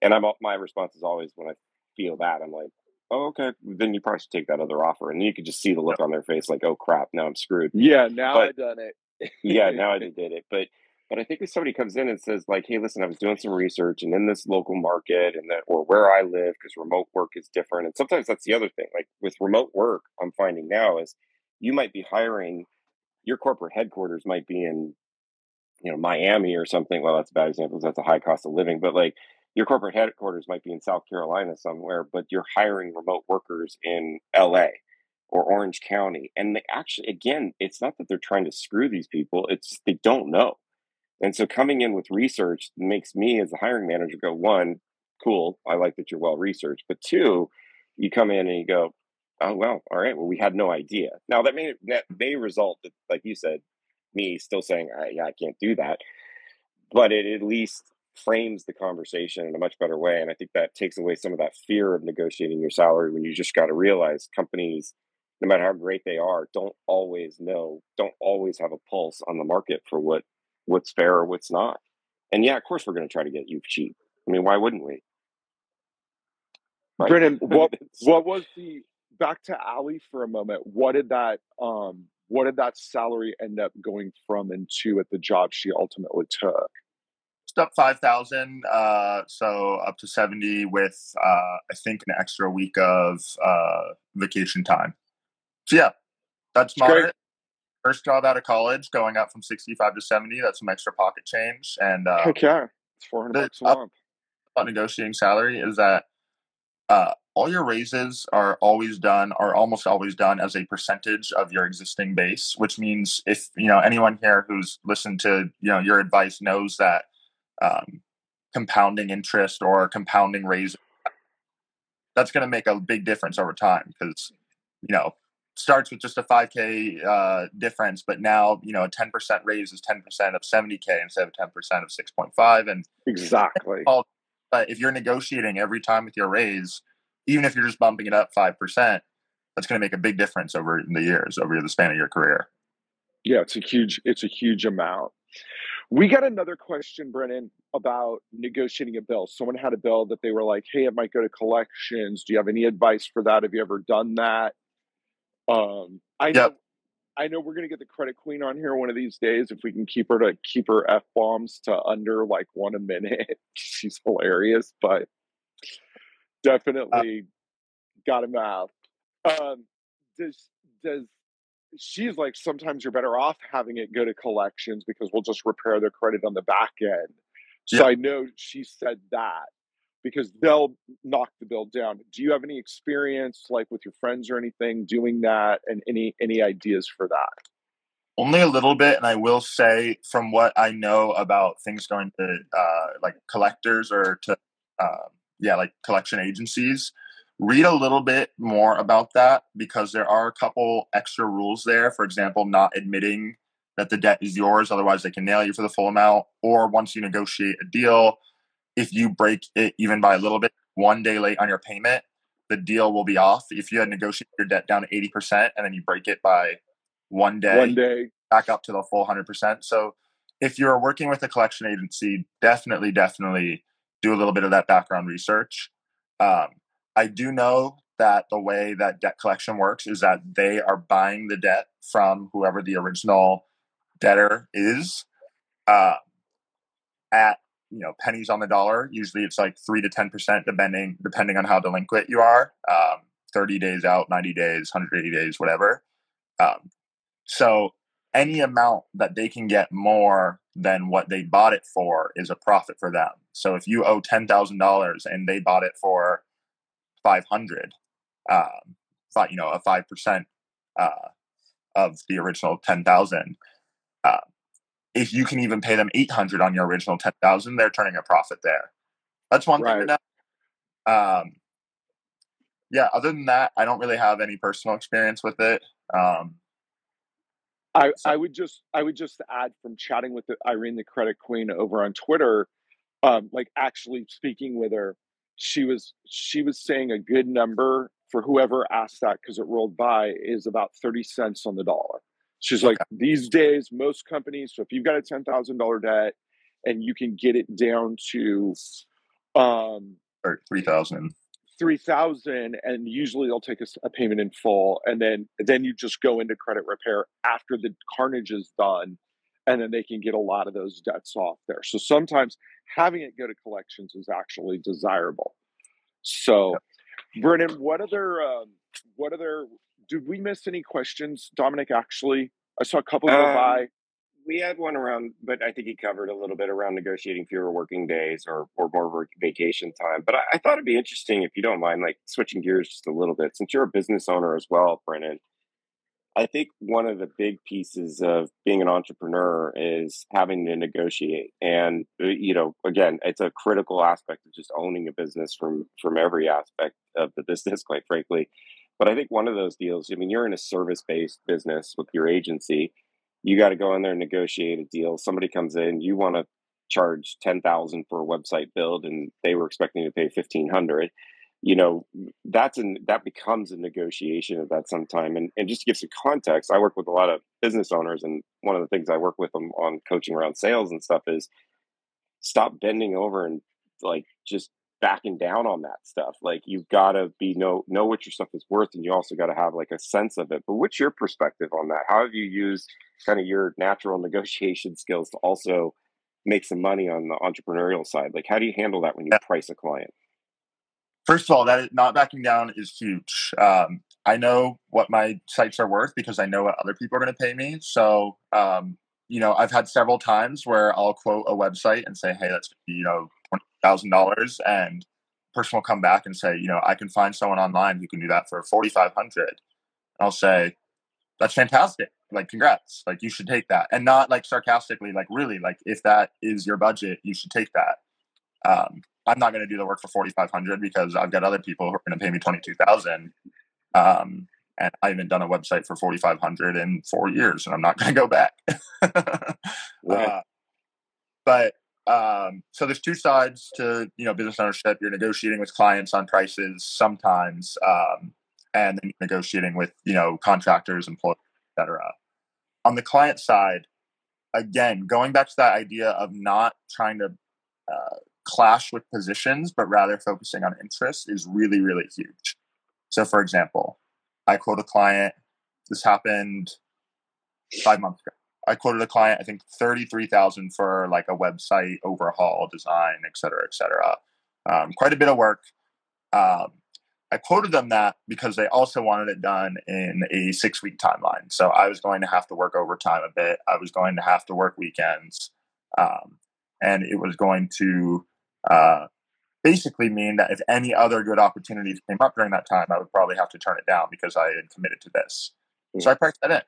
And my response is always, when I feel that, I'm like, oh, okay, then you probably should take that other offer. And then you could just see the look on their face, like, oh crap, now I'm screwed. Yeah. Now I've done it. Yeah. Now I did it. But I think if somebody comes in and says, like, hey, listen, I was doing some research, and in this local market or where I live, because remote work is different. And sometimes that's the other thing, like with remote work, I'm finding now is you might be hiring, your corporate headquarters might be in, you know, Miami or something. Well, that's a bad example, because that's a high cost of living. But like your corporate headquarters might be in South Carolina somewhere, but you're hiring remote workers in LA or Orange County. And they actually, again, it's not that they're trying to screw these people. It's they don't know. And so coming in with research makes me as a hiring manager go, one, cool, I like that you're well-researched. But two, you come in and you go, oh, well, all right, well, we had no idea. Now, that may result, like you said, me still saying, I can't do that. But it at least frames the conversation in a much better way. And I think that takes away some of that fear of negotiating your salary, when you just got to realize companies, no matter how great they are, don't always know, don't always have a pulse on the market for what's fair or what's not. And yeah, of course, we're going to try to get you cheap. I mean, why wouldn't we? Right? Brennan, what was back to Ali for a moment? What did that salary end up going from and to at the job she ultimately took? It's up 5,000. So up to 70 with, I think, an extra week of vacation time. So yeah, that's moderate. First job out of college, going up from 65 to 70. That's some extra pocket change. And okay, it's $400 a month. About negotiating salary is that all your raises are almost always done as a percentage of your existing base, which means if, you know, anyone here who's listened to, you know, your advice knows that compounding interest or compounding raises, that's going to make a big difference over time, because, you know, starts with just a $5,000 difference, but now, you know, a 10% raise is 10% of $70,000 instead of 10% of 6.5. And exactly. But if you're negotiating every time with your raise, even if you're just bumping it up 5%, that's going to make a big difference over the years, over the span of your career. Yeah, it's a huge amount. We got another question, Brennan, about negotiating a bill. Someone had a bill that they were like, hey, it might go to collections. Do you have any advice for that? Have you ever done that? I know we're going to get the Credit Queen on here one of these days, if we can keep her F-bombs to under like 1 a minute. She's hilarious, but definitely got a mouth. She's like, sometimes you're better off having it go to collections, because we'll just repair their credit on the back end. So yeah. I know she said that. because they'll knock the bill down. Do you have any experience, like with your friends or anything, doing that, and any ideas for that? Only a little bit. And I will say, from what I know about things going to like collectors or to like collection agencies, read a little bit more about that, because there are a couple extra rules there. For example, not admitting that the debt is yours, otherwise they can nail you for the full amount. Or once you negotiate a deal, if you break it even by a little bit, 1 day late on your payment, the deal will be off. If you had negotiated your debt down to 80% and then you break it by 1 day, back up to the full 100%. So if you're working with a collection agency, definitely do a little bit of that background research. I do know that the way that debt collection works is that they are buying the debt from whoever the original debtor is at pennies on the dollar. Usually it's like 3 to 10%, depending on how delinquent you are, 30 days out, 90 days, 180 days, whatever. So any amount that they can get more than what they bought it for is a profit for them. So if you owe $10,000 and they bought it for $500, a 5% of the original $10,000. If you can even pay them $800 on your original $10,000, they're turning a profit there. That's one thing to know. Other than that, I don't really have any personal experience with it. I would just add, from chatting with Irene, the Credit Queen, over on Twitter, like actually speaking with her, she was saying a good number for whoever asked that, because it rolled by, is about 30 cents on the dollar. She's like, these days, most companies, so if you've got a $10,000 debt and you can get it down to $3,000, and usually they'll take a payment in full, and then you just go into credit repair after the carnage is done, and then they can get a lot of those debts off there. So sometimes having it go to collections is actually desirable. So, Brennan, what other did we miss any questions, Dominic? Actually, I saw a couple go by. We had one around, but I think he covered a little bit around negotiating fewer working days or more vacation time. But I thought it'd be interesting, if you don't mind, like switching gears just a little bit, since you're a business owner as well, Brennan. I think one of the big pieces of being an entrepreneur is having to negotiate. And, again, it's a critical aspect of just owning a business from every aspect of the business, quite frankly. But I think one of those deals, I mean, you're in a service-based business with your agency. You got to go in there and negotiate a deal. Somebody comes in, you want to charge $10,000 for a website build, and they were expecting to pay $1,500. That becomes a negotiation of that sometime. And just to give some context, I work with a lot of business owners, and one of the things I work with them on coaching around sales and stuff is stop bending over and like just backing down on that stuff. Like, you've got to know what your stuff is worth, and you also got to have like a sense of it. But what's your perspective on that? How have you used kind of your natural negotiation skills to also make some money on the entrepreneurial side? Like, how do you handle that when you price a client? First of all, that not backing down is huge. I know what my sites are worth because I know what other people are going to pay me. So, I've had several times where I'll quote a website and say, hey, that's $20,000. And the person will come back and say, I can find someone online who can do that for $4,500. I'll say, that's fantastic. Like, congrats. Like, you should take that. And not like sarcastically, like really, like if that is your budget, you should take that. I'm not going to do the work for $4,500 because I've got other people who are going to pay me $22,000. And I haven't done a website for $4,500 in 4 years, and I'm not going to go back. So there's two sides to, business ownership. You're negotiating with clients on prices sometimes, and then you're negotiating with, contractors, employees, et cetera. On the client side, again, going back to that idea of not trying to, clash with positions, but rather focusing on interests, is really, really huge. So for example, I quote a client, this happened 5 months ago. I quoted a client, I think $33,000 for like a website overhaul, design, et cetera, et cetera. Quite a bit of work. I quoted them that because they also wanted it done in a 6-week timeline. So I was going to have to work overtime a bit. I was going to have to work weekends. And it was going to basically mean that if any other good opportunities came up during that time, I would probably have to turn it down because I had committed to this. So I priced that in.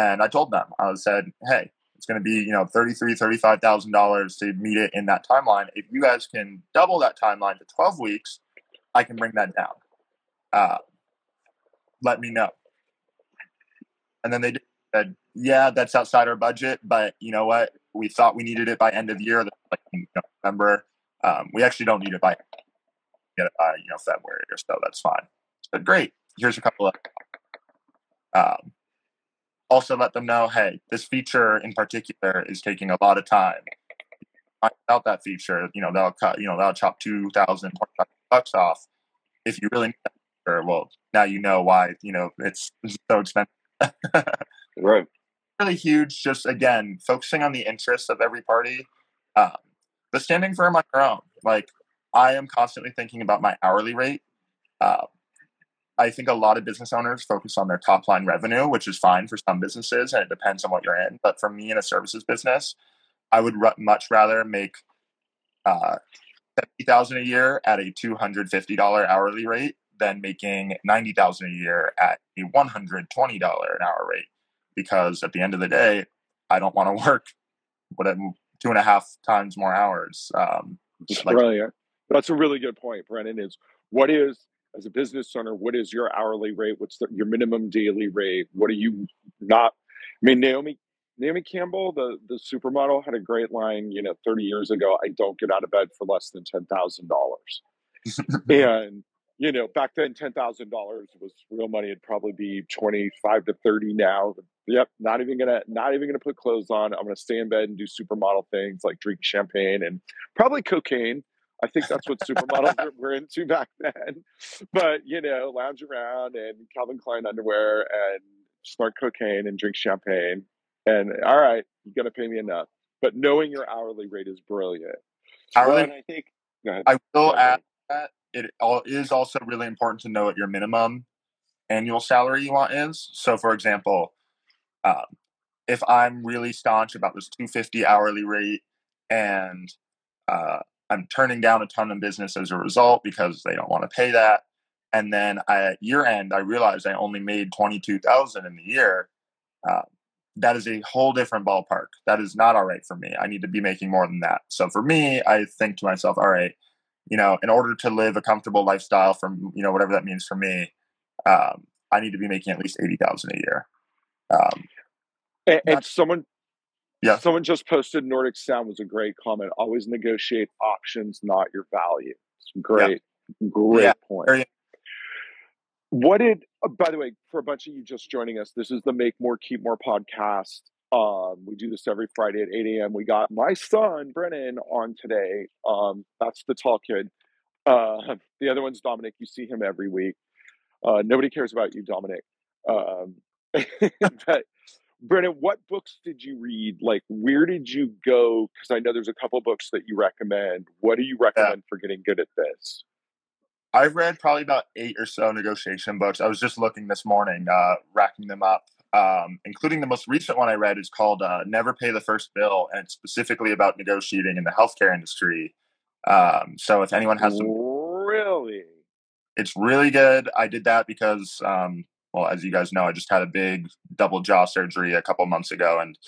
And I told them, I said, hey, it's going to be, you know, $33,000, $35,000 to meet it in that timeline. If you guys can double that timeline to 12 weeks, I can bring that down. Let me know. And then they said, yeah, that's outside our budget, but you know what? We thought we needed it by end of year, like November. We actually don't need it by February or so. That's fine. So great. Here's a couple of. Also let them know, hey, this feature in particular is taking a lot of time. Out that feature, that'll cut, that'll chop $2,000 off. If you really need that feature, well, now you know why, it's so expensive. Right. Really huge. Just again, focusing on the interests of every party. But standing firm on your own. Like, I am constantly thinking about my hourly rate. I think a lot of business owners focus on their top line revenue, which is fine for some businesses, and it depends on what you're in. But for me, in a services business, I would much rather make $70,000 a year at a $250 hourly rate than making $90,000 a year at a $120 an hour rate. Because at the end of the day, I don't want to work 2.5 times more hours. That's a really good point, Brennan, is what is, as a business owner, what is your hourly rate? What's your minimum daily rate? What are you not? I mean, Naomi Campbell, the supermodel, had a great line, 30 years ago, I don't get out of bed for less than $10,000. And, back then, $10,000 was real money. It'd probably be 25 to 30 now. Yep. Not even gonna put clothes on. I'm going to stay in bed and do supermodel things like drink champagne and probably cocaine. I think that's what supermodels were into back then. But, lounge around in Calvin Klein underwear and snort cocaine and drink champagne. And all right, you're going to pay me enough. But knowing your hourly rate is brilliant. I will add that it is also really important to know what your minimum annual salary you want is. So, for example, if I'm really staunch about this $250 hourly rate and I'm turning down a ton of business as a result because they don't want to pay that. And then at year end, I realized I only made $22,000 in the year. That is a whole different ballpark. That is not all right for me. I need to be making more than that. So for me, I think to myself, all right, in order to live a comfortable lifestyle from, whatever that means for me, I need to be making at least $80,000 a year. Yeah. Someone just posted Nordic Sound was a great comment. Always negotiate options, not your value. It's great. Yeah. Great point. By the way, for a bunch of you just joining us, this is the Make More, Keep More podcast. We do this every Friday at 8 a.m. We got my son, Brennan, on today. That's the tall kid. The other one's Dominic. You see him every week. Nobody cares about you, Dominic. But Brennan, what books did you read? Like, where did you go? Because I know there's a couple books that you recommend. What do you recommend for getting good at this? I've read probably about 8 or so negotiation books. I was just looking this morning, racking them up, including the most recent one I read is called Never Pay the First Bill, and it's specifically about negotiating in the healthcare industry. So if anyone has some... Really? It's really good. I did that because... well, as you guys know, I just had a big double jaw surgery a couple months ago and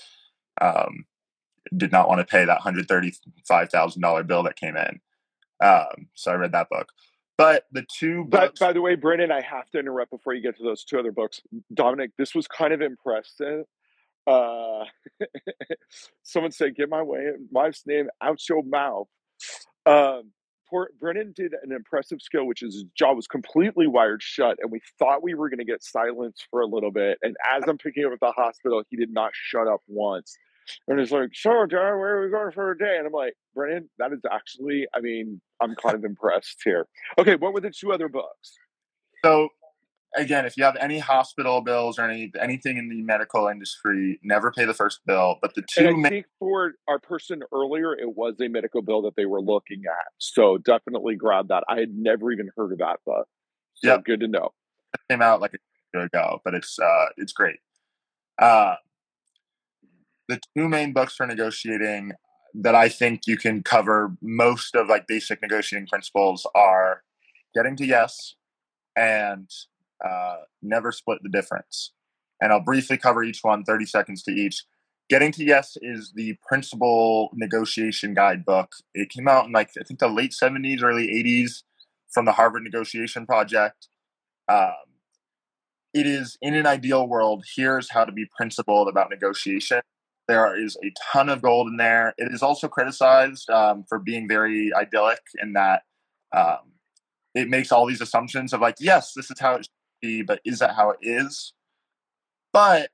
did not want to pay that $135,000 bill that came in. So I read that book. But the two books... By the way, Brennan, I have to interrupt before you get to those two other books. Dominic, this was kind of impressive. Someone said, get my wife's name out your mouth. Brennan did an impressive skill, which is his jaw was completely wired shut, and we thought we were going to get silence for a little bit. And as I'm picking up at the hospital, he did not shut up once. And he's like, so, John, where are we going for a day? And I'm like, Brennan, that is actually, I'm kind of impressed here. Okay, what were the two other books? So, again, if you have any hospital bills or anything in the medical industry, never pay the first bill. But the two... And I think for our person earlier, it was a medical bill that they were looking at. So definitely grab that. I had never even heard of that book. So Good to know. It came out like a year ago, but it's great. The two main books for negotiating that I think you can cover most of like basic negotiating principles are Getting to Yes and Never Split the Difference. And I'll briefly cover each one, 30 seconds to each. Getting to Yes is the principal negotiation guidebook. It came out in like, I think the late 70s, early 80s from the Harvard Negotiation Project. It is, in an ideal world, here's how to be principled about negotiation. There is a ton of gold in there. It is also criticized for being very idyllic in that it makes all these assumptions of like, yes, this is how it should be, but is that how it is? But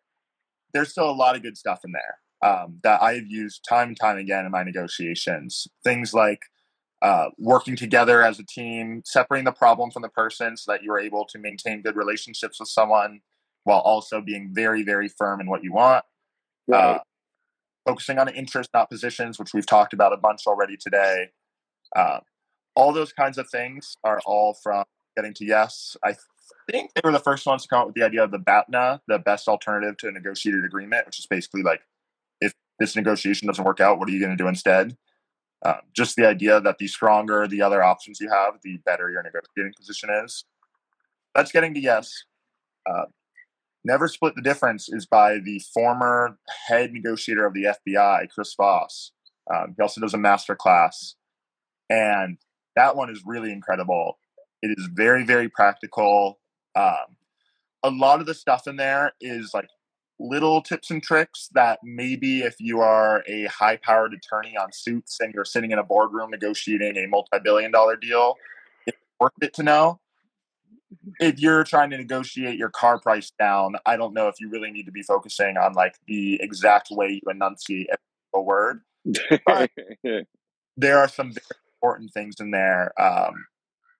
there's still a lot of good stuff in there that I've used time and time again in my negotiations. Things like working together as a team, separating the problem from the person so that you're able to maintain good relationships with someone while also being very, very firm in what you want. Right. Focusing on interest, not positions, which we've talked about a bunch already today. All those kinds of things are all from Getting to Yes. I think they were the first ones to come up with the idea of the BATNA, the best alternative to a negotiated agreement, which is basically like, if this negotiation doesn't work out, what are you going to do instead? Just the idea that the stronger the other options you have, the better your negotiating position is. That's Getting to Yes. Never Split the Difference is by the former head negotiator of the FBI, Chris Voss. He also does a master class. And that one is really incredible. It is very, very practical. A lot of the stuff in there is like little tips and tricks that maybe if you are a high powered attorney on suits and you're sitting in a boardroom negotiating a multi-billion-dollar deal, it's worth it to know. If you're trying to negotiate your car price down, I don't know if you really need to be focusing on like the exact way you enunciate a word. But there are some very important things in there.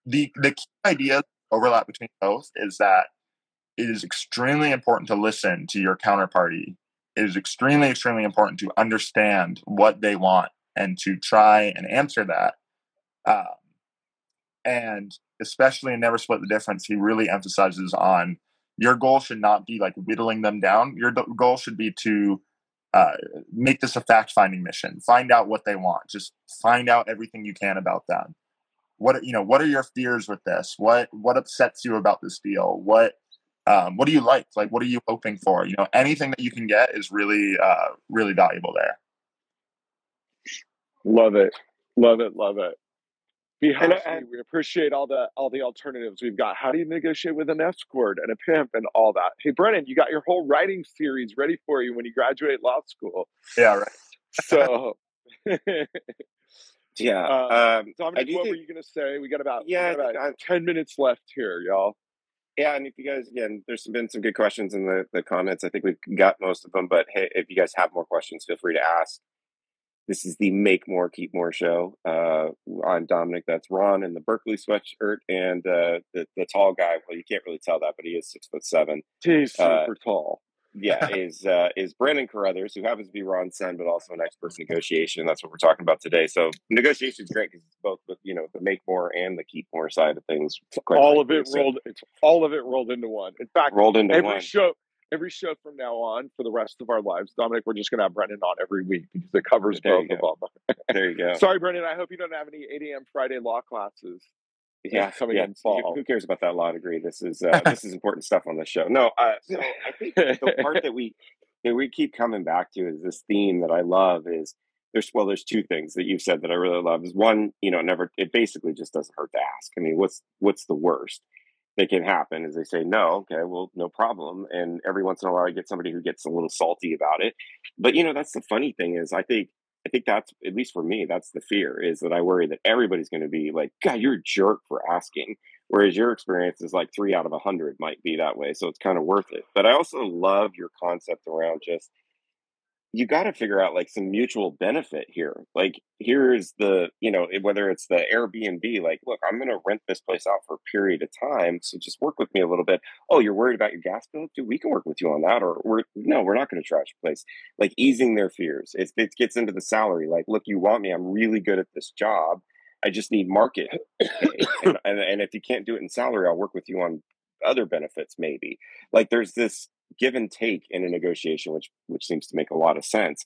The key idea overlap between both is that it is extremely important to listen to your counterparty. It is extremely, extremely important to understand what they want and to try and answer that. And especially in Never Split the Difference, he really emphasizes on your goal should not be like whittling them down. Your goal should be to make this a fact-finding mission. Find out what they want. Just find out everything you can about them. What are your fears with this? What upsets you about this deal? What do you like? Like, what are you hoping for? Anything that you can get is really, really valuable there. Love it. Love it. Love it. We appreciate all the alternatives we've got. How do you negotiate with an escort and a pimp and all that? Hey, Brennan, you got your whole writing series ready for you when you graduate law school. Yeah. Right. So. Yeah. Dominic, what were you going to say? We got about 10 minutes left here, y'all. Yeah. And if you guys, again, there's been some good questions in the comments. I think we've got most of them. But hey, if you guys have more questions, feel free to ask. This is the Make More, Keep More show. I'm Dominic. That's Ron in the Berkeley sweatshirt. And the tall guy, well, you can't really tell that, but he is 6'7". He's super tall. Yeah, is Brennan Carruthers, who happens to be Ron's son, but also an expert in negotiation. That's what we're talking about today. So negotiation is great because it's both with the make more and the keep more side of things. It's all of it rolled into one. In fact, every show from now on for the rest of our lives, Dominic, we're just going to have Brennan on every week because it covers both of them. There you go. Sorry, Brennan. I hope you don't have any 8 a.m. Friday law classes. Yeah, in fall. Who cares about that law degree? This is important stuff on this show. No, so I think the part that we keep coming back to is this theme that I love is there's two things that you've said that I really love is one, it basically just doesn't hurt to ask. I mean, what's the worst that can happen is they say no, okay, well, no problem. And every once in a while I get somebody who gets a little salty about it. But that's the funny thing is I think that's, at least for me, that's the fear is that I worry that everybody's going to be like, God, you're a jerk for asking. Whereas your experience is like 3 out of 100 might be that way. So it's kind of worth it. But I also love your concept around just, you got to figure out like some mutual benefit here. Like here's the, whether it's the Airbnb, like, look, I'm going to rent this place out for a period of time. So just work with me a little bit. Oh, you're worried about your gas bill? Dude, we can work with you on that. Or we're not going to trash your place. Like easing their fears. It gets into the salary. Like, look, you want me. I'm really good at this job. I just need market. and if you can't do it in salary, I'll work with you on other benefits maybe. Like there's this give and take in a negotiation, which seems to make a lot of sense.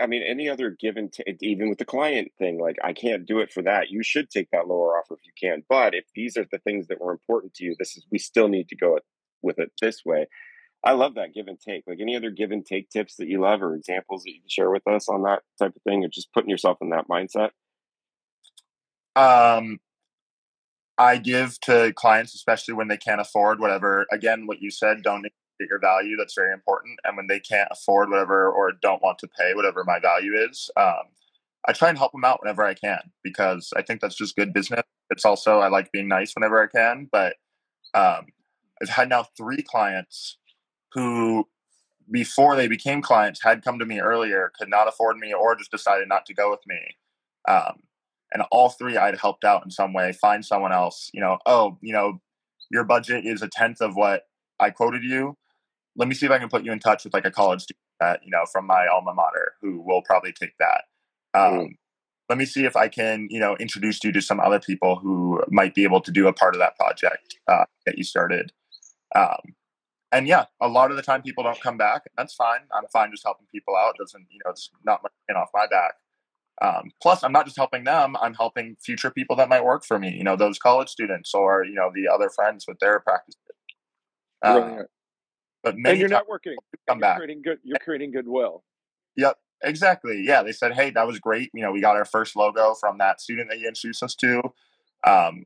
I mean, any other given, even with the client thing, like, I can't do it for that. You should take that lower offer if you can. But if these are the things that were important to you, this is, we still need to go with it this way. I love that give and take. Like, any other give and take tips that you love or examples that you can share with us on that type of thing, or just putting yourself in that mindset? I give to clients, especially when they can't afford whatever, again, what you said, don't get your value. That's very important. And when they can't afford whatever, or don't want to pay whatever my value is, I try and help them out whenever I can, because I think that's just good business. It's also, I like being nice whenever I can, but I've had now 3 clients who, before they became clients, had come to me earlier, could not afford me, or just decided not to go with me. And all 3 I'd helped out in some way, find someone else, your budget is a 10th of what I quoted you. Let me see if I can put you in touch with like a college student that, from my alma mater, who will probably take that. Let me see if I can, introduce you to some other people who might be able to do a part of that project that you started. A lot of the time people don't come back. That's fine. I'm fine just helping people out. It doesn't, it's not much skin off my back. Plus, I'm not just helping them. I'm helping future people that might work for me, those college students or, the other friends with their practices. But many and you're networking. Come back. You're creating goodwill. Yep, exactly. Yeah, they said, "Hey, that was great. We got our first logo from that student that you introduced us to.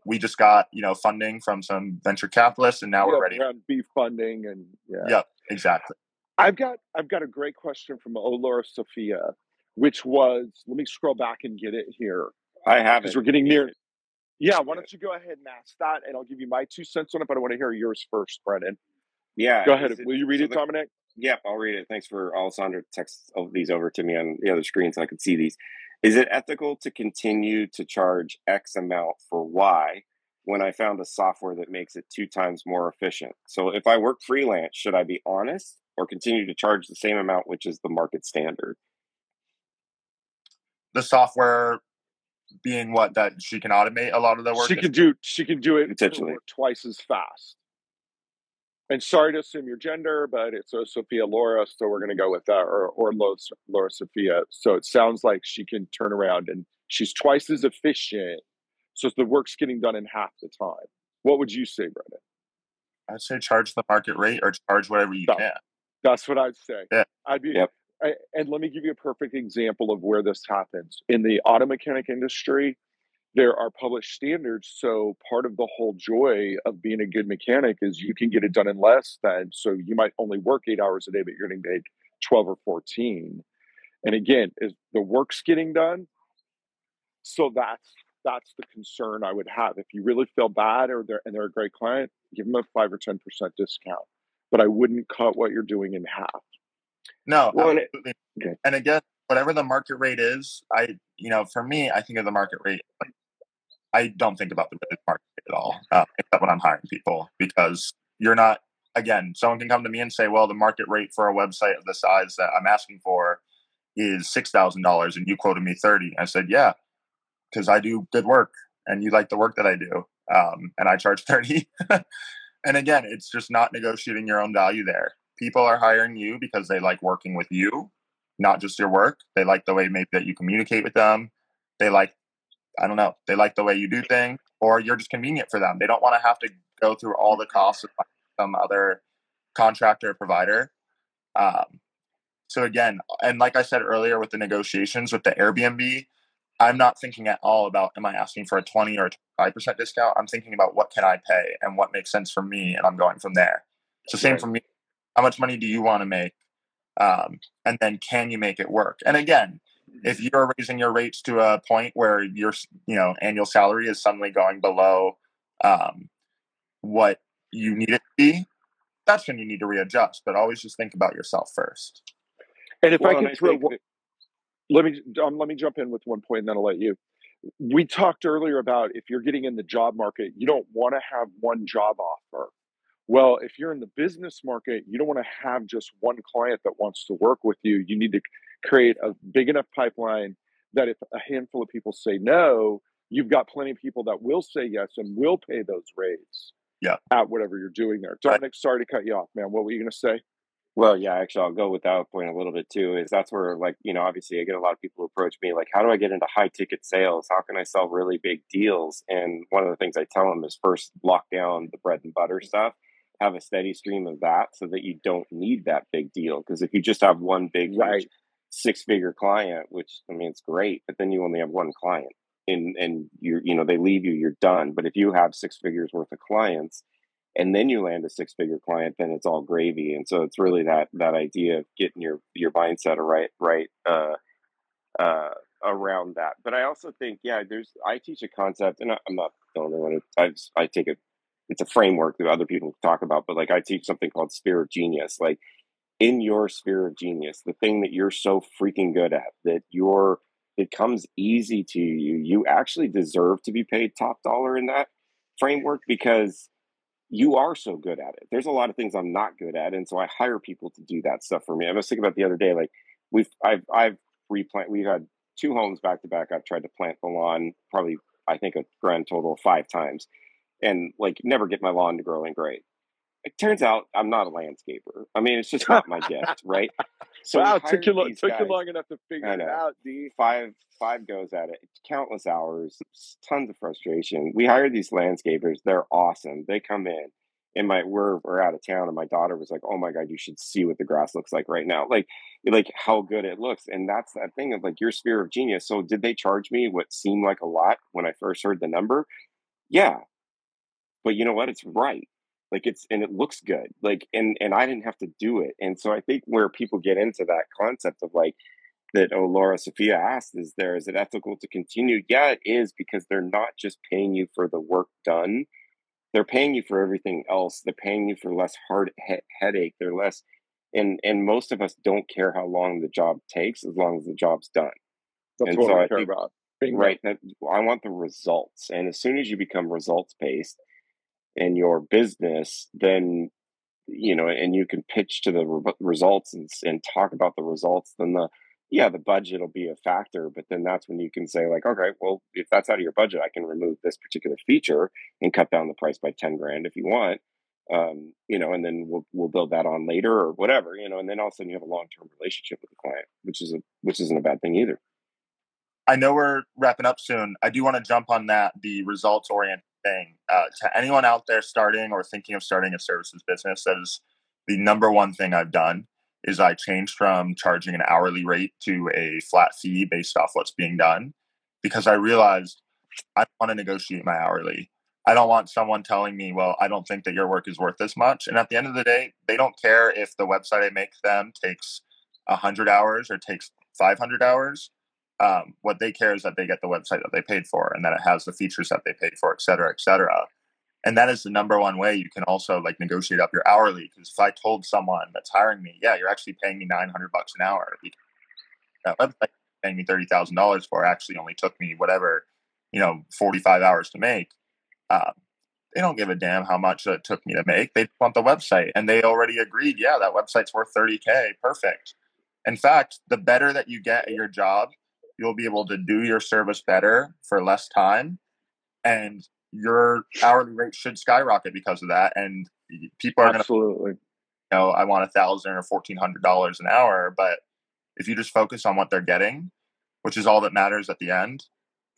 We just got funding from some venture capitalists, and now we're ready around beef funding." And yep, exactly. I've got a great question from Olora Sophia, which was, let me scroll back and get it here. I have it because we're getting near. Yeah, why don't you go ahead and ask that, and I'll give you my 2 cents on it, but I want to hear yours first, Brennan. Yeah. Go ahead. Will you read it, Dominic? Yep, I'll read it. Thanks for Alessandra texts these over to me on the other screen so I could see these. Is it ethical to continue to charge X amount for Y when I found a software that makes it 2 times more efficient? So if I work freelance, should I be honest or continue to charge the same amount, which is the market standard? The software... being what, that she can automate a lot of the work. She can do it potentially twice as fast. And sorry to assume your gender, but it's Sophia Laura, so we're going to go with that, or Laura Sophia. So it sounds like she can turn around and she's twice as efficient. So the work's getting done in half the time. What would you say, Brennan? I'd say charge the market rate or charge whatever you can. That's what I'd say. Yeah. And let me give you a perfect example of where this happens. In the auto mechanic industry, there are published standards. So part of the whole joy of being a good mechanic is you can get it done in less than. So you might only work 8 hours a day, but you're getting paid 12 or 14. And again, is the work's getting done? So that's the concern I would have. If you really feel bad and they're a great client, give them a 5 or 10% discount. But I wouldn't cut what you're doing in half. No, absolutely. Okay. And again, whatever the market rate is, for me, I think of the market rate. Like, I don't think about the market rate at all, except when I'm hiring people, because you're not. Again, someone can come to me and say, "Well, the market rate for a website of the size that I'm asking for is $6,000, and you quoted me $30." I said, "Yeah, because I do good work, and you like the work that I do, and I charge $30." And again, it's just not negotiating your own value there. People are hiring you because they like working with you, not just your work. They like the way maybe that you communicate with them. They like, they like the way you do things, or you're just convenient for them. They don't want to have to go through all the costs of some other contractor or provider. So again, and like I said earlier with the negotiations with the Airbnb, I'm not thinking at all about, am I asking for a 20 or a 25% discount? I'm thinking about what can I pay and what makes sense for me, and I'm going from there. It's the same for me. How much money do you want to make? And then can you make it work? And again, if you're raising your rates to a point where your annual salary is suddenly going below what you need it to be, that's when you need to readjust. But always just think about yourself first. And if let me jump in with one point, and then I'll let you. We talked earlier about if you're getting in the job market, you don't want to have one job offer. Well, if you're in the business market, you don't want to have just one client that wants to work with you. You need to create a big enough pipeline that if a handful of people say no, you've got plenty of people that will say yes and will pay those rates at whatever you're doing there. Dominic, sorry to cut you off, man. What were you going to say? Well, yeah, actually, I'll go with that point a little bit too, is that's where, like, you know, obviously I get a lot of people who approach me like, how do I get into high ticket sales? How can I sell really big deals? And one of the things I tell them is first lock down the bread and butter stuff, have a steady stream of that so that you don't need that big deal. Because if you just have one big, right, six-figure client, which, I mean, it's great, but then you only have one client and you're, you know, they leave you, you're done. But if you have six figures worth of clients, and then you land a six-figure client, then it's all gravy. And so it's really that idea of getting your mindset right around that. But I also think, yeah, I teach a concept, and I'm not the only one. I take it. It's a framework that other people talk about, but like I teach something called sphere of genius. Like in your sphere of genius, the thing that you're so freaking good at that it comes easy to you. You actually deserve to be paid top dollar in that framework because you are so good at it. There's a lot of things I'm not good at, and so I hire people to do that stuff for me. I was thinking about the other day, like we've had two homes back to back. I've tried to plant the lawn probably, I think, a grand total of 5 times, and like never get my lawn to growing great. It turns out I'm not a landscaper. I mean, it's just not my gift, right? So wow, took you long enough to figure it out. Five goes at it, countless hours, tons of frustration. We hired these landscapers. They're awesome. They come in, and we're out of town, and my daughter was like, "Oh my god, you should see what the grass looks like right now! Like how good it looks." And that's that thing of like your sphere of genius. So did they charge me what seemed like a lot when I first heard the number? Yeah, but you know what? It's right. Like and it looks good. Like, and I didn't have to do it. And so I think where people get into that concept of like that, oh, Laura Sophia asked, is it ethical to continue? Yeah, it is, because they're not just paying you for the work done. They're paying you for everything else. They're paying you for less headache. They're less, and most of us don't care how long the job takes as long as the job's done. That's what I care about. Right. I want the results. And as soon as you become results-based in your business, then, you know, and you can pitch to the results and talk about the results, then the budget will be a factor. But then that's when you can say like, okay, well, if that's out of your budget, I can remove this particular feature and cut down the price by $10,000 if you want, you know, and then we'll build that on later or whatever, you know, and then all of a sudden you have a long-term relationship with the client, which isn't a bad thing either. I know we're wrapping up soon. I do want to jump on that, the results oriented thing. To anyone out there starting or thinking of starting a services business, that is the number one thing I've done, is I changed from charging an hourly rate to a flat fee based off what's being done, because I realized I want to negotiate my hourly. I don't want someone telling me, well, I don't think that your work is worth this much. And at the end of the day, they don't care if the website I make them takes 100 hours or takes 500 hours. What they care is that they get the website that they paid for and that it has the features that they paid for, et cetera, et cetera. And that is the number one way you can also like negotiate up your hourly. Because if I told someone that's hiring me, yeah, you're actually paying me $900 an hour, that website paying me $30,000 for actually only took me whatever, you know, 45 hours to make. They don't give a damn how much it took me to make. They want the website, and they already agreed, yeah, that website's worth $30,000. Perfect. In fact, the better that you get at your job, you'll be able to do your service better for less time, and your hourly rate should skyrocket because of that. And people are absolutely, you know, I want $1,000 or $1,400 an hour, but if you just focus on what they're getting, which is all that matters at the end,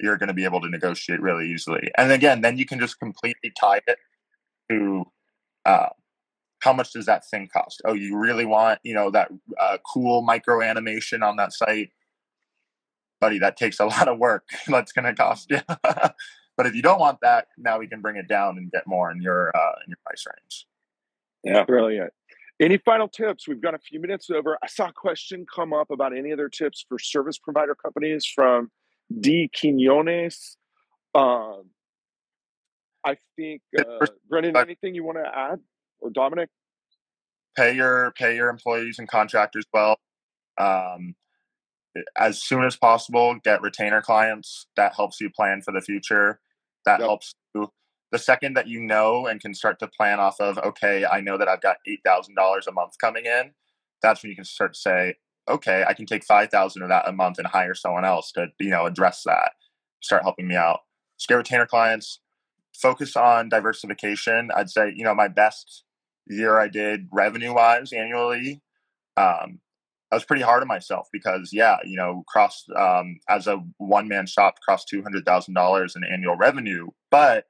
you're going to be able to negotiate really easily. And again, then you can just completely tie it to how much does that thing cost? Oh, you really want, you know, that cool micro animation on that site? Buddy, that takes a lot of work. That's going to cost you. But if you don't want that, now we can bring it down and get more in your price range. Yeah, brilliant. Any final tips? We've got a few minutes over. I saw a question come up about any other tips for service provider companies from D. Quinones. I think Brennan, anything you want to add, or Dominic? Pay your employees and contractors well. As soon as possible, get retainer clients. That helps you plan for the future. That helps you. The second that you know and can start to plan off of, okay, I know that I've got $8,000 a month coming in, that's when you can start to say, okay, I can take $5,000 of that a month and hire someone else to, you know, address that, start helping me out. So get retainer clients. Focus on diversification. I'd say, you know, my best year I did revenue-wise annually I was pretty hard on myself because, crossed as a one-man shop, crossed $200,000 in annual revenue, but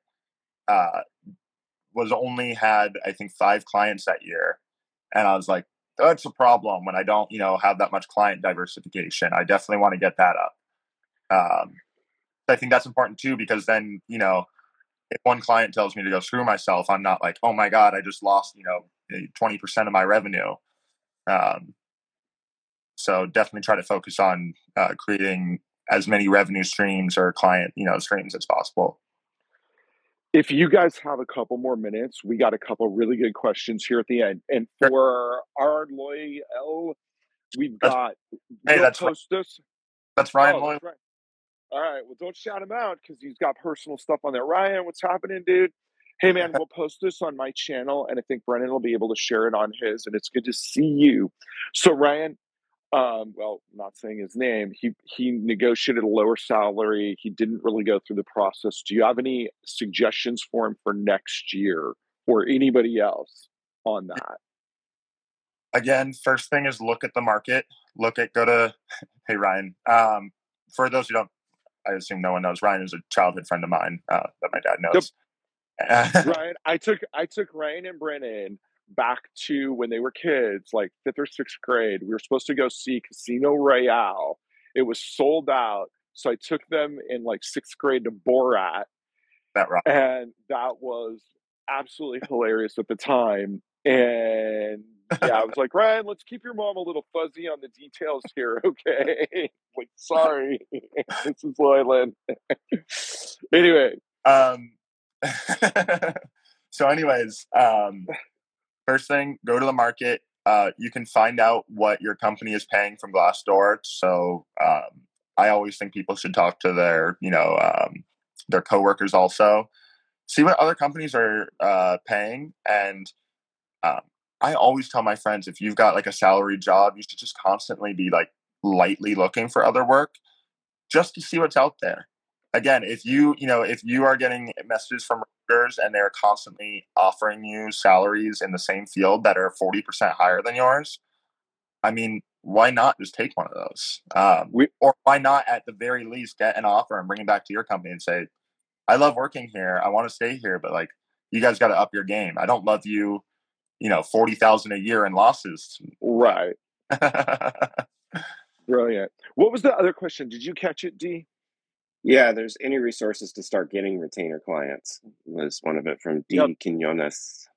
was only had, I think, 5 clients that year. And I was like, that's a problem when I don't, have that much client diversification. I definitely want to get that up. I think that's important too, because then, if one client tells me to go screw myself, I'm not like, oh my God, I just lost, 20% of my revenue. So definitely try to focus on creating as many revenue streams or client, streams as possible. If you guys have a couple more minutes, we got a couple really good questions here at the end. And for our loyal, we've got... Hey, that's Hostess. That's Ryan Loyal. Right. All right. Well, don't shout him out because he's got personal stuff on there. Ryan, what's happening, dude? Hey, man, we'll post this on my channel, and I think Brennan will be able to share it on his, and it's good to see you. So, Ryan... not saying his name, he negotiated a lower salary. He didn't really go through the process. Do you have any suggestions for him for next year or anybody else on that? Again, first thing is look at the market. Hey, Ryan, for those who don't, I assume no one knows, Ryan is a childhood friend of mine that my dad knows. Yep. Ryan, I took Ryan and Brennan back to when they were kids, like 5th or 6th grade. We were supposed to go see Casino Royale. It was sold out. So I took them in 6th grade to Borat. That right. And that was absolutely hilarious at the time. And yeah, I was like, Ryan, let's keep your mom a little fuzzy on the details here. Okay. Sorry. This is Leyland. Anyway. So anyways, first thing, go to the market. You can find out what your company is paying from Glassdoor. So I always think people should talk to their coworkers also. See what other companies are paying. And I always tell my friends, if you've got a salary job, you should just constantly be lightly looking for other work just to see what's out there. Again, if you are getting messages from recruiters and they're constantly offering you salaries in the same field that are 40% higher than yours, I mean, why not just take one of those? Or why not at the very least get an offer and bring it back to your company and say, I love working here. I want to stay here, but you guys got to up your game. I don't love you, $40,000 a year in losses. Right. Brilliant. What was the other question? Did you catch it, D? Yeah, there's any resources to start getting retainer clients was one of it from D. Yep. Quinones.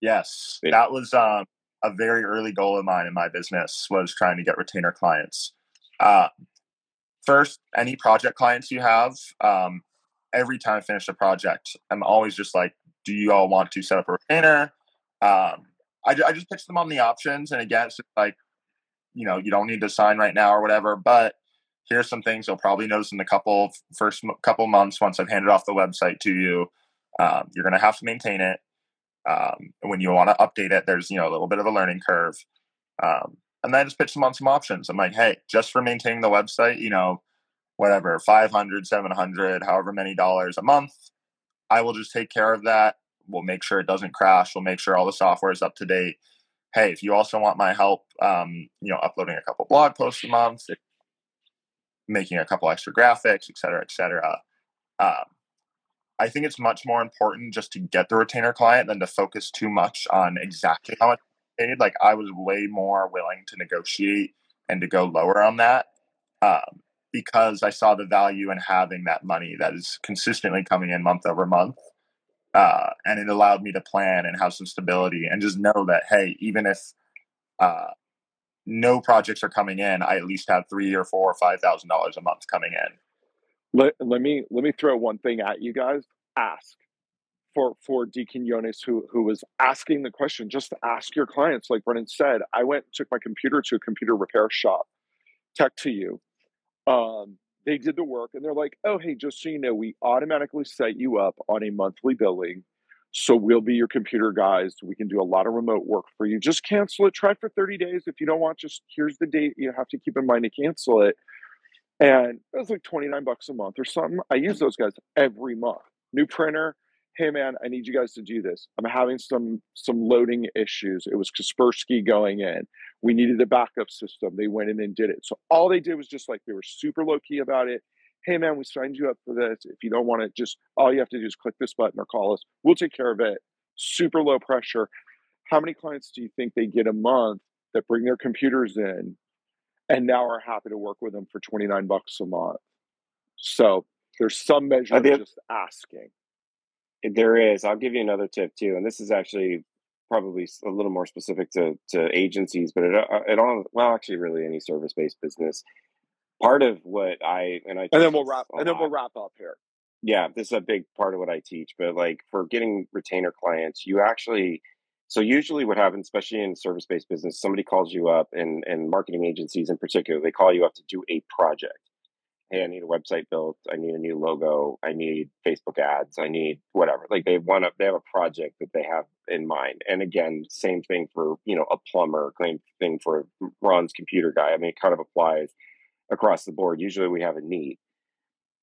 Yes, that was a very early goal of mine in my business, was trying to get retainer clients. First, any project clients you have, every time I finish a project, I'm always just like, do you all want to set up a retainer? I just pitch them on the options. And again, it's just you don't need to sign right now or whatever, but here's some things you'll probably notice in the first couple months once I've handed off the website to you. You're going to have to maintain it. When you want to update it, there's a little bit of a learning curve. And then I just pitch them on some options. I'm like, hey, just for maintaining the website, whatever, $500, $700, however many dollars a month, I will just take care of that. We'll make sure it doesn't crash. We'll make sure all the software is up to date. Hey, if you also want my help, uploading a couple blog posts a month, making a couple extra graphics, et cetera, et cetera. I think it's much more important just to get the retainer client than to focus too much on exactly how much they paid. I was way more willing to negotiate and to go lower on that because I saw the value in having that money that is consistently coming in month over month. And it allowed me to plan and have some stability and just know that, hey, even if no projects are coming in, I at least have $3,000 or $4,000 or $5,000 a month coming in. Let me throw one thing at you guys. Ask for D. Quinones, who was asking the question. Just ask your clients, like Brennan said. I went and took my computer to a computer repair shop, Tech to You. They did the work, and they're like, "Oh, hey, just so you know, we automatically set you up on a monthly billing. So we'll be your computer guys. We can do a lot of remote work for you. Just cancel it. Try for 30 days. If you don't want, just here's the date you have to keep in mind to cancel it." And it was $29 a month or something. I use those guys every month. New printer. hey man, I need you guys to do this. I'm having some loading issues. It was Kaspersky going in. We needed a backup system. They went in and did it. So all they did was just like, they were super low key about it. Hey man, we signed you up for this. If you don't want it, just all you have to do is click this button or call us. We'll take care of it. Super low pressure. How many clients do you think they get a month that bring their computers in and now are happy to work with them for $29 a month? So there's some measure of just asking. There is. I'll give you another tip too. And this is actually probably a little more specific to agencies, but actually really any service-based business. Part of what we'll wrap up here. Yeah, this is a big part of what I teach, but like for getting retainer clients, so usually what happens, especially in service-based business, somebody calls you up, and marketing agencies in particular, they call you up to do a project. Hey, I need a website built. I need a new logo. I need Facebook ads. I need whatever. Like they have a project that they have in mind. And again, same thing for, a plumber, same thing for Ron's computer guy. I mean, it kind of applies across the board. Usually we have a need.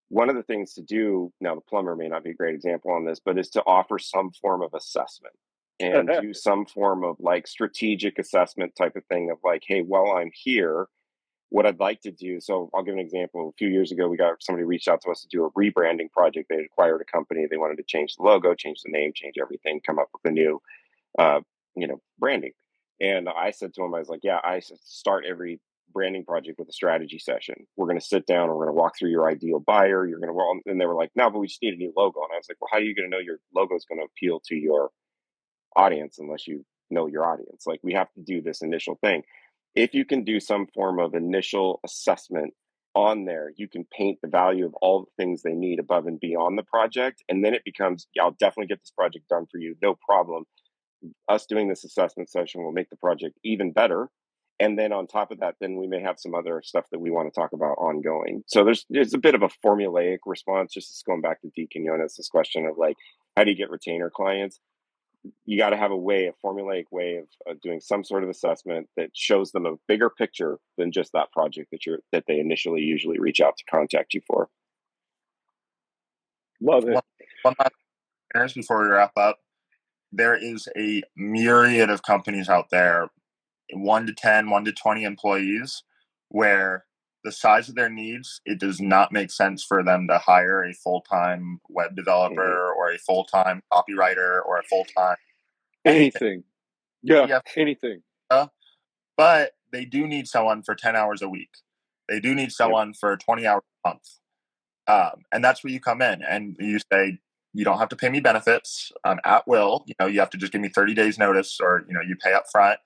One of the things to do, now the plumber may not be a great example on this, but is to offer some form of assessment. And do some form of like strategic assessment type of thing of like, hey, while I'm here, what I'd like to do. So I'll give an example. A few years ago, somebody reached out to us to do a rebranding project. They acquired a company. They wanted to change the logo, change the name, change everything, come up with a new, branding. And I said to him, I was like, yeah, I start every branding project with a strategy session. We're going to sit down and we're going to walk through your ideal buyer. You're going to, and they were like, no, but we just need a new logo. And I was like, well, how are you going to know your logo is going to appeal to your audience unless you know your audience? Like, we have to do this initial thing. If you can do some form of initial assessment on there, you can paint the value of all the things they need above and beyond the project. And then it becomes, I'll definitely get this project done for you. No problem. Us doing this assessment session will make the project even better. And then on top of that, then we may have some other stuff that we want to talk about ongoing. So there's a bit of a formulaic response, just going back to Deacon Yonas, this question of like, how do you get retainer clients? You got to have a formulaic way of doing some sort of assessment that shows them a bigger picture than just that project that they initially usually reach out to contact you for. Love it. One last comparison before we wrap up. There is a myriad of companies out there, 1 to 10, 1 to 20 employees, where the size of their needs, it does not make sense for them to hire a full-time web developer or a full-time copywriter or a full-time anything. Yeah, anything. But they do need someone for 10 hours a week. They do need someone for 20 hours a month. And that's where you come in and you say, you don't have to pay me benefits. I'm at will. You have to just give me 30 days notice or, you pay up front.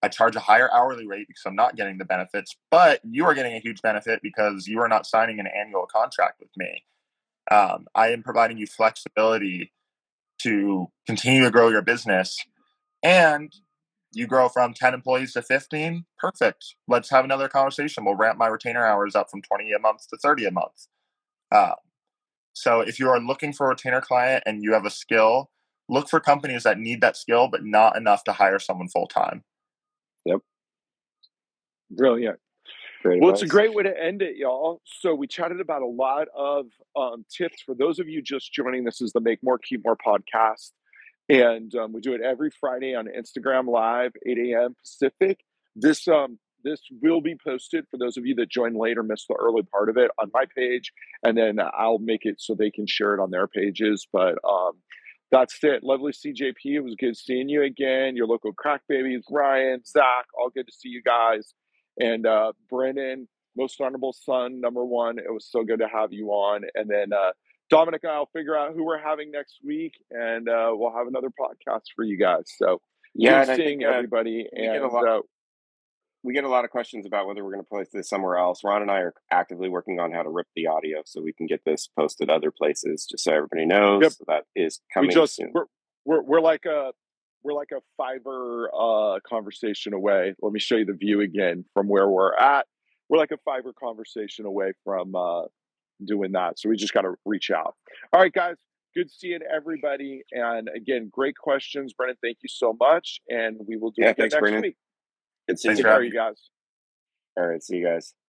I charge a higher hourly rate because I'm not getting the benefits, but you are getting a huge benefit because you are not signing an annual contract with me. I am providing you flexibility to continue to grow your business, and you grow from 10 employees to 15. Perfect. Let's have another conversation. We'll ramp my retainer hours up from 20 a month to 30 a month. So if you are looking for a retainer client and you have a skill, look for companies that need that skill, but not enough to hire someone full-time. Yep. Brilliant. Great advice. It's a great way to end it, y'all. So we chatted about a lot of tips. For those of you just joining, this is the Make More, Keep More podcast. And we do it every Friday on Instagram Live, 8 a.m. Pacific. This will be posted for those of you that join late or missed the early part of it on my page. And then I'll make it so they can share it on their pages. But that's it. Lovely CJP. It was good seeing you again. Your local crack babies, Ryan, Zach, all good to see you guys. And Brennan, most honorable son, #1. It was so good to have you on. And then Dominic and I will figure out who we're having next week, and we'll have another podcast for you guys. So good seeing everybody. We get a lot of questions about whether we're going to place this somewhere else. Ron and I are actively working on how to rip the audio so we can get this posted other places, just so everybody knows. Yep. So that is coming soon. We're like a Fiverr conversation away. Let me show you the view again from where we're at. We're like a Fiverr conversation away from doing that. So we just got to reach out. All right, guys. Good seeing everybody. And again, great questions. Brennan, thank you so much. And we will do it again next week. Good seeing you guys. All right. See you guys.